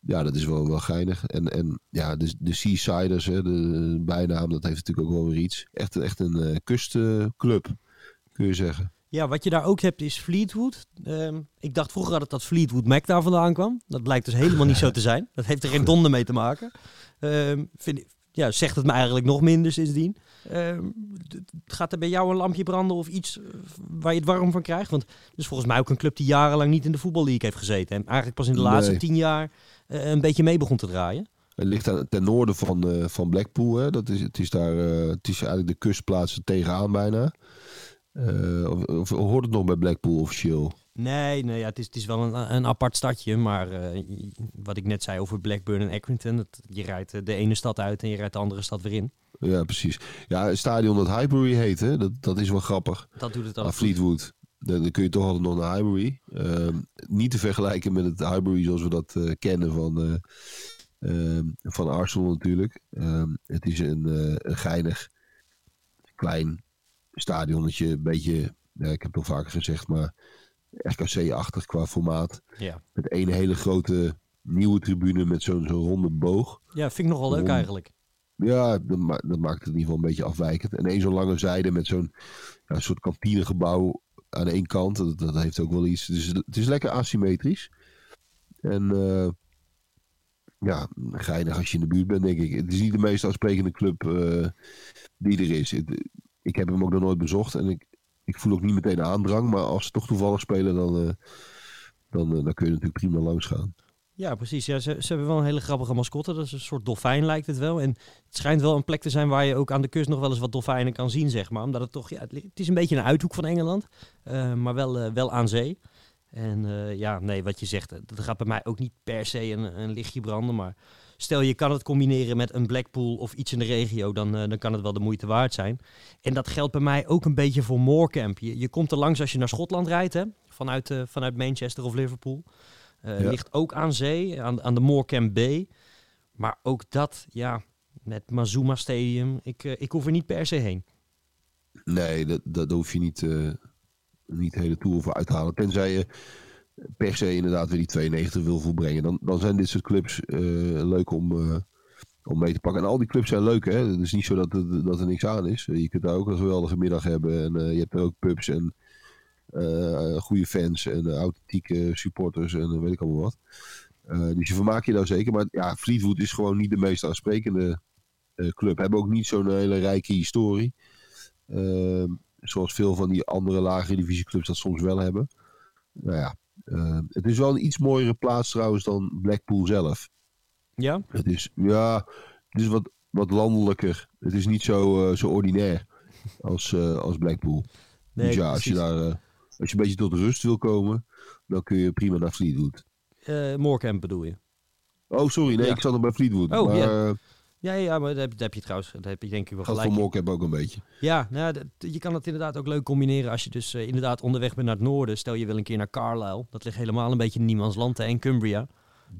ja, dat is wel, wel geinig. En, en ja, de, de Seasiders, hè, de, de bijnaam, dat heeft natuurlijk ook wel weer iets. Echt, echt een uh, kustclub, uh, kun je zeggen. Ja, wat je daar ook hebt is Fleetwood. Um, ik dacht vroeger altijd dat Fleetwood Mac daar vandaan kwam. Dat blijkt dus helemaal niet zo te zijn. Dat heeft er geen donder mee te maken. Um, vind ik, ja, zegt het me eigenlijk nog minder sindsdien. Um, gaat er bij jou een lampje branden of iets waar je het warm van krijgt? Want het is volgens mij ook een club die jarenlang niet in de voetballeague heeft gezeten. En eigenlijk pas in de laatste nee. tien jaar uh, een beetje mee begon te draaien. Het ligt aan, ten noorden van, uh, van Blackpool. Hè. Dat is, het, is daar, uh, het is eigenlijk de kustplaatsen tegenaan bijna. Uh, of, of hoort het nog bij Blackpool officieel? Nee, nee ja, het, is, het is wel een, een apart stadje. Maar uh, wat ik net zei over Blackburn en Accrington. Dat, je rijdt de ene stad uit en je rijdt de andere stad weer in. Ja, precies. Ja, een stadion dat Highbury heet, hè? Dat, dat is wel grappig. Dat doet het al. Fleetwood. Dan, dan kun je toch altijd nog naar Highbury. Uh, niet te vergelijken met het Highbury zoals we dat uh, kennen van, uh, uh, van Arsenal natuurlijk. Uh, het is een, uh, een geinig, klein... stadionnetje, een beetje, ja, ik heb het al vaker gezegd, maar R K C-achtig qua formaat. Ja. Met één hele grote nieuwe tribune met zo'n zo'n ronde boog. Ja, vind ik nogal leuk Rond... eigenlijk. Ja, dat, ma- dat maakt het in ieder geval een beetje afwijkend. En één zo'n lange zijde met zo'n ja, soort kantinegebouw aan één kant. Dat, dat heeft ook wel iets. Dus het is lekker asymmetrisch. En uh, ja, geinig als je in de buurt bent, denk ik. Het is niet de meest aansprekende club uh, die er is. Het, Ik heb hem ook nog nooit bezocht en ik, ik voel ook niet meteen aandrang, maar als ze toch toevallig spelen, dan, uh, dan, uh, dan kun je natuurlijk prima langs gaan. Ja, precies. Ja, ze, ze hebben wel een hele grappige mascotte. Dat is een soort dolfijn, lijkt het wel. En het schijnt wel een plek te zijn waar je ook aan de kust nog wel eens wat dolfijnen kan zien, zeg maar. Omdat het toch, ja, het, het is een beetje een uithoek van Engeland, uh, maar wel, uh, wel aan zee. En uh, ja, nee, wat je zegt, dat gaat bij mij ook niet per se een, een lichtje branden. Maar stel je kan het combineren met een Blackpool of iets in de regio, dan, uh, dan kan het wel de moeite waard zijn. En dat geldt bij mij ook een beetje voor Moorcamp. Je, je komt er langs als je naar Schotland rijdt, hè? Vanuit, uh, vanuit Manchester of Liverpool. Uh, ja. Ligt ook aan zee, aan, aan de Moorcamp Bay. Maar ook dat, ja, met Mazuma Stadium, ik, uh, ik hoef er niet per se heen. Nee, dat, dat hoef je niet... Uh... niet hele tour voor uit te halen. Tenzij je per se inderdaad weer die tweeënnegentig wil volbrengen. Dan, dan zijn dit soort clubs uh, leuk om, uh, om mee te pakken. En al die clubs zijn leuk, hè. Het is niet zo dat, dat er niks aan is. Je kunt daar ook een geweldige middag hebben. En uh, je hebt er ook pubs en uh, goede fans en uh, authentieke supporters en uh, weet ik allemaal wat. Uh, dus je vermaakt je daar zeker. Maar ja, Fleetwood is gewoon niet de meest aansprekende uh, club. Hebben ook niet zo'n hele rijke historie. Uh, Zoals veel van die andere lagere divisieclubs dat soms wel hebben. Nou ja, uh, het is wel een iets mooiere plaats trouwens dan Blackpool zelf. Ja? Het is, ja, het is wat, wat landelijker. Het is niet zo, uh, zo ordinair als, uh, als Blackpool. Nee, dus ja, als je, daar, uh, als je een beetje tot rust wil komen, dan kun je prima naar Fleetwood. Uh, Moorcamp bedoel je? Oh, sorry. Nee, ja. Ik zat nog bij Fleetwood. Oh, maar, ja. Ja, ja, maar dat heb, dat heb je trouwens, dat heb je denk ik wel gelijk. Dat voor Moorcamp ook een beetje. Ja, nou, dat, je kan dat inderdaad ook leuk combineren als je dus uh, inderdaad onderweg bent naar het noorden. Stel je wil een keer naar Carlisle, dat ligt helemaal een beetje in niemands land en Cumbria.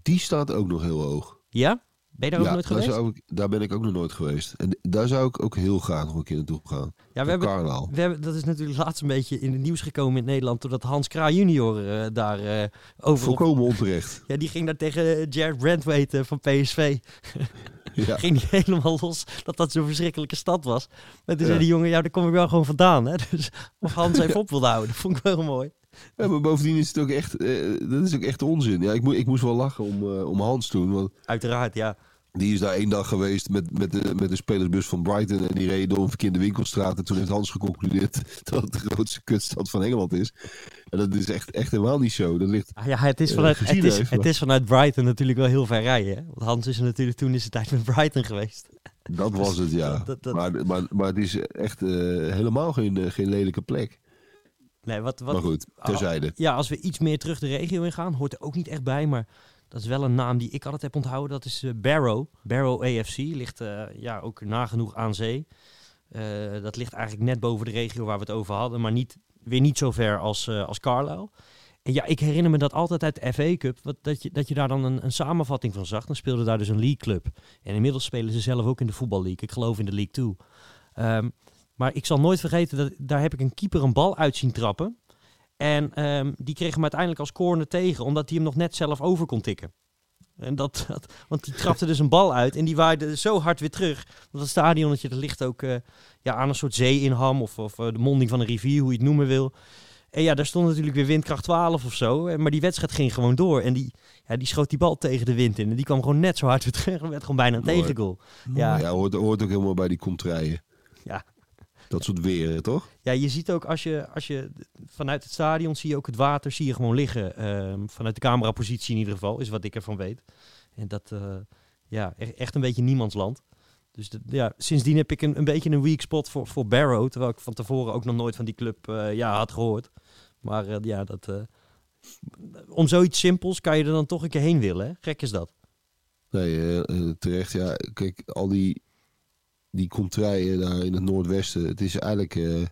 Die staat ook nog heel hoog. Ja? Ben je daar ja, ook nooit daar geweest? Zou ik, daar ben ik ook nog nooit geweest. En daar zou ik ook heel graag nog een keer naartoe gaan. Ja, we hebben, we hebben, dat is natuurlijk laatst een beetje in het nieuws gekomen in Nederland, doordat Hans Kraaij junior uh, daar uh, over... Volkomen op, onterecht. Ja, die ging daar tegen Jared Brandwaite uh, van P S V. Ja. Ging die helemaal los dat dat zo'n verschrikkelijke stad was. Maar toen ja. zei die jongen, ja, daar kom ik wel gewoon vandaan. Hè? Dus of Hans even ja. op wilde houden, dat vond ik wel mooi. Ja, maar bovendien is het ook echt, uh, dat is ook echt onzin. Ja, ik, mo- ik moest wel lachen om, uh, om Hans toen. Want uiteraard, ja. Die is daar één dag geweest met, met, de, met de spelersbus van Brighton. En die reed door een verkeerde winkelstraat. En toen heeft Hans geconcludeerd dat het de grootste kutstad van Engeland is. En dat is echt, echt helemaal niet zo. Dat ligt, ah ja, het, is vanuit, uh, het, is, heeft, het is vanuit Brighton natuurlijk wel heel ver rijden. Hè? Want Hans is er natuurlijk toen in zijn tijd met Brighton geweest. Dat was het, ja. dat, dat, dat... Maar, maar, maar het is echt uh, helemaal geen, uh, geen lelijke plek. Nee, wat, wat... Maar goed, terzijde. Ja, als we iets meer terug de regio in gaan, hoort er ook niet echt bij, maar... Dat is wel een naam die ik altijd heb onthouden. Dat is uh, Barrow. Barrow A F C ligt uh, ja, ook nagenoeg aan zee. Uh, dat ligt eigenlijk net boven de regio waar we het over hadden. Maar niet, weer niet zo ver als, uh, als Carlisle. En ja, ik herinner me dat altijd uit de F A Cup. Wat, dat, je, dat je daar dan een, een samenvatting van zag. Dan speelde daar dus een league club. En inmiddels spelen ze zelf ook in de voetballeague. Ik geloof in de League Two. Um, maar ik zal nooit vergeten, dat daar heb ik een keeper een bal uit zien trappen. En um, die kreeg hem uiteindelijk als corner tegen, omdat hij hem nog net zelf over kon tikken. En dat, dat, want die trapte dus een bal uit en die waaide zo hard weer terug. Want dat stadionnetje, dat ligt ook uh, ja, aan een soort zeeinham of, of uh, de monding van een rivier, hoe je het noemen wil. En ja, daar stond natuurlijk weer windkracht twaalf of zo. Maar die wedstrijd ging gewoon door. En die, ja, die schoot die bal tegen de wind in. En die kwam gewoon net zo hard weer terug. En werd gewoon bijna een tegengoal. Ja, ja hoort, hoort ook helemaal bij die contraien. Ja. Dat soort weer, toch? Ja, je ziet ook als je, als je vanuit het stadion zie je ook het water, zie je gewoon liggen. Um, vanuit de camerapositie in ieder geval, is wat ik ervan weet. En dat, uh, ja, echt een beetje niemands land. Dus de, ja, sindsdien heb ik een, een beetje een weak spot voor, voor Barrow. Terwijl ik van tevoren ook nog nooit van die club uh, ja, had gehoord. Maar uh, ja, dat, uh, om zoiets simpels kan je er dan toch een keer heen willen. Hè? Gek is dat. Nee, uh, terecht. Ja, kijk, al die... Die contraien daar in het noordwesten. Het is eigenlijk... Uh,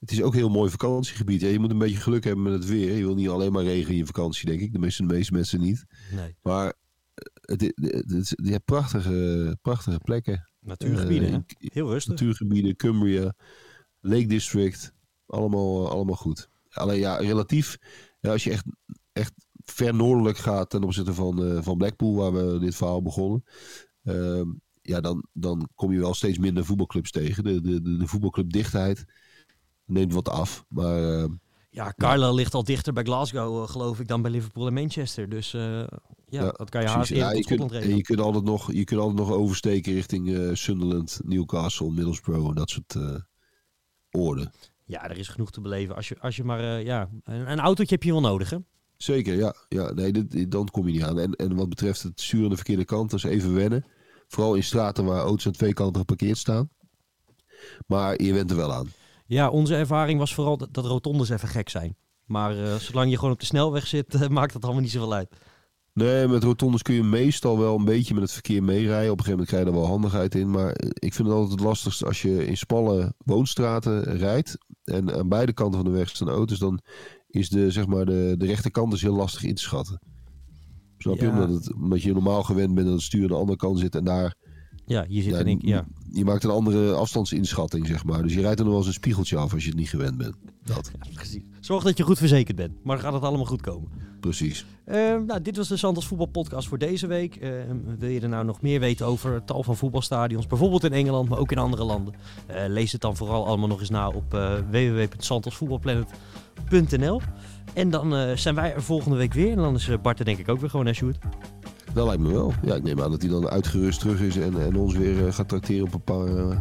het is ook een heel mooi vakantiegebied. Ja, je moet een beetje geluk hebben met het weer. Je wil niet alleen maar regen in je vakantie, denk ik. De meeste, de meeste mensen niet. Nee. Maar het, het, het, het, het, ja, prachtige, prachtige plekken. Natuurgebieden, uh, heel rustig. Natuurgebieden, Cumbria, Lake District. Allemaal, uh, allemaal goed. Alleen ja, relatief... Ja, als je echt, echt ver noordelijk gaat ten opzichte van, uh, van Blackpool, waar we dit verhaal begonnen... Uh, Ja, dan, dan kom je wel steeds minder voetbalclubs tegen. De, de, de voetbalclubdichtheid neemt wat af. Maar, uh, ja, Carlisle ja. ligt al dichter bij Glasgow, uh, geloof ik, dan bij Liverpool en Manchester. Dus uh, ja, ja, dat kan je haast ja, in Schotland regelen. En je kunt altijd nog, je kunt altijd nog oversteken richting uh, Sunderland, Newcastle, Middlesbrough en dat soort uh, oorden. Ja, er is genoeg te beleven. Als je, als je maar, uh, ja, een, een autootje heb je wel nodig, hè? Zeker, ja. ja nee, dit, dan kom je niet aan. En, en wat betreft het sturen aan de verkeerde kant, dat is even wennen. Vooral in straten waar auto's aan twee kanten geparkeerd staan. Maar je went er wel aan. Ja, onze ervaring was vooral dat, dat rotondes even gek zijn. Maar uh, zolang je gewoon op de snelweg zit, uh, maakt dat allemaal niet zoveel uit. Nee, met rotondes kun je meestal wel een beetje met het verkeer meerijden. Op een gegeven moment krijg je er wel handigheid in. Maar ik vind het altijd het lastigst als je in smalle woonstraten rijdt. En aan beide kanten van de weg staan auto's. Dan is de, zeg maar de, de rechterkant dus heel lastig in te schatten. Snap ja. je? Omdat, het, omdat je normaal gewend bent dat het stuur aan de andere kant zit. En daar... Ja, je zit ja, en ik, ja. Je maakt een andere afstandsinschatting, zeg maar. Dus je rijdt er nog wel eens een spiegeltje af als je het niet gewend bent. Dat. Ja, precies. Zorg dat je goed verzekerd bent, maar dan gaat het allemaal goed komen. Precies. Uh, nou, dit was de Santos Voetbalpodcast voor deze week. Uh, wil je er nou nog meer weten over tal van voetbalstadions, bijvoorbeeld in Engeland, maar ook in andere landen? Uh, lees het dan vooral allemaal nog eens na op uh, w w w punt santos voetbalplanet punt n l. En dan uh, zijn wij er volgende week weer. En dan is Bart er denk ik ook weer gewoon, hè Sjoerd? Dat lijkt me wel. Ja, ik neem aan dat hij dan uitgerust terug is en, en ons weer uh, gaat trakteren op een paar uh,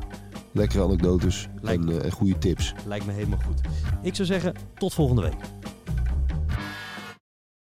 lekkere anekdotes en, uh, en goede tips. Lijkt me helemaal goed. Ik zou zeggen, tot volgende week.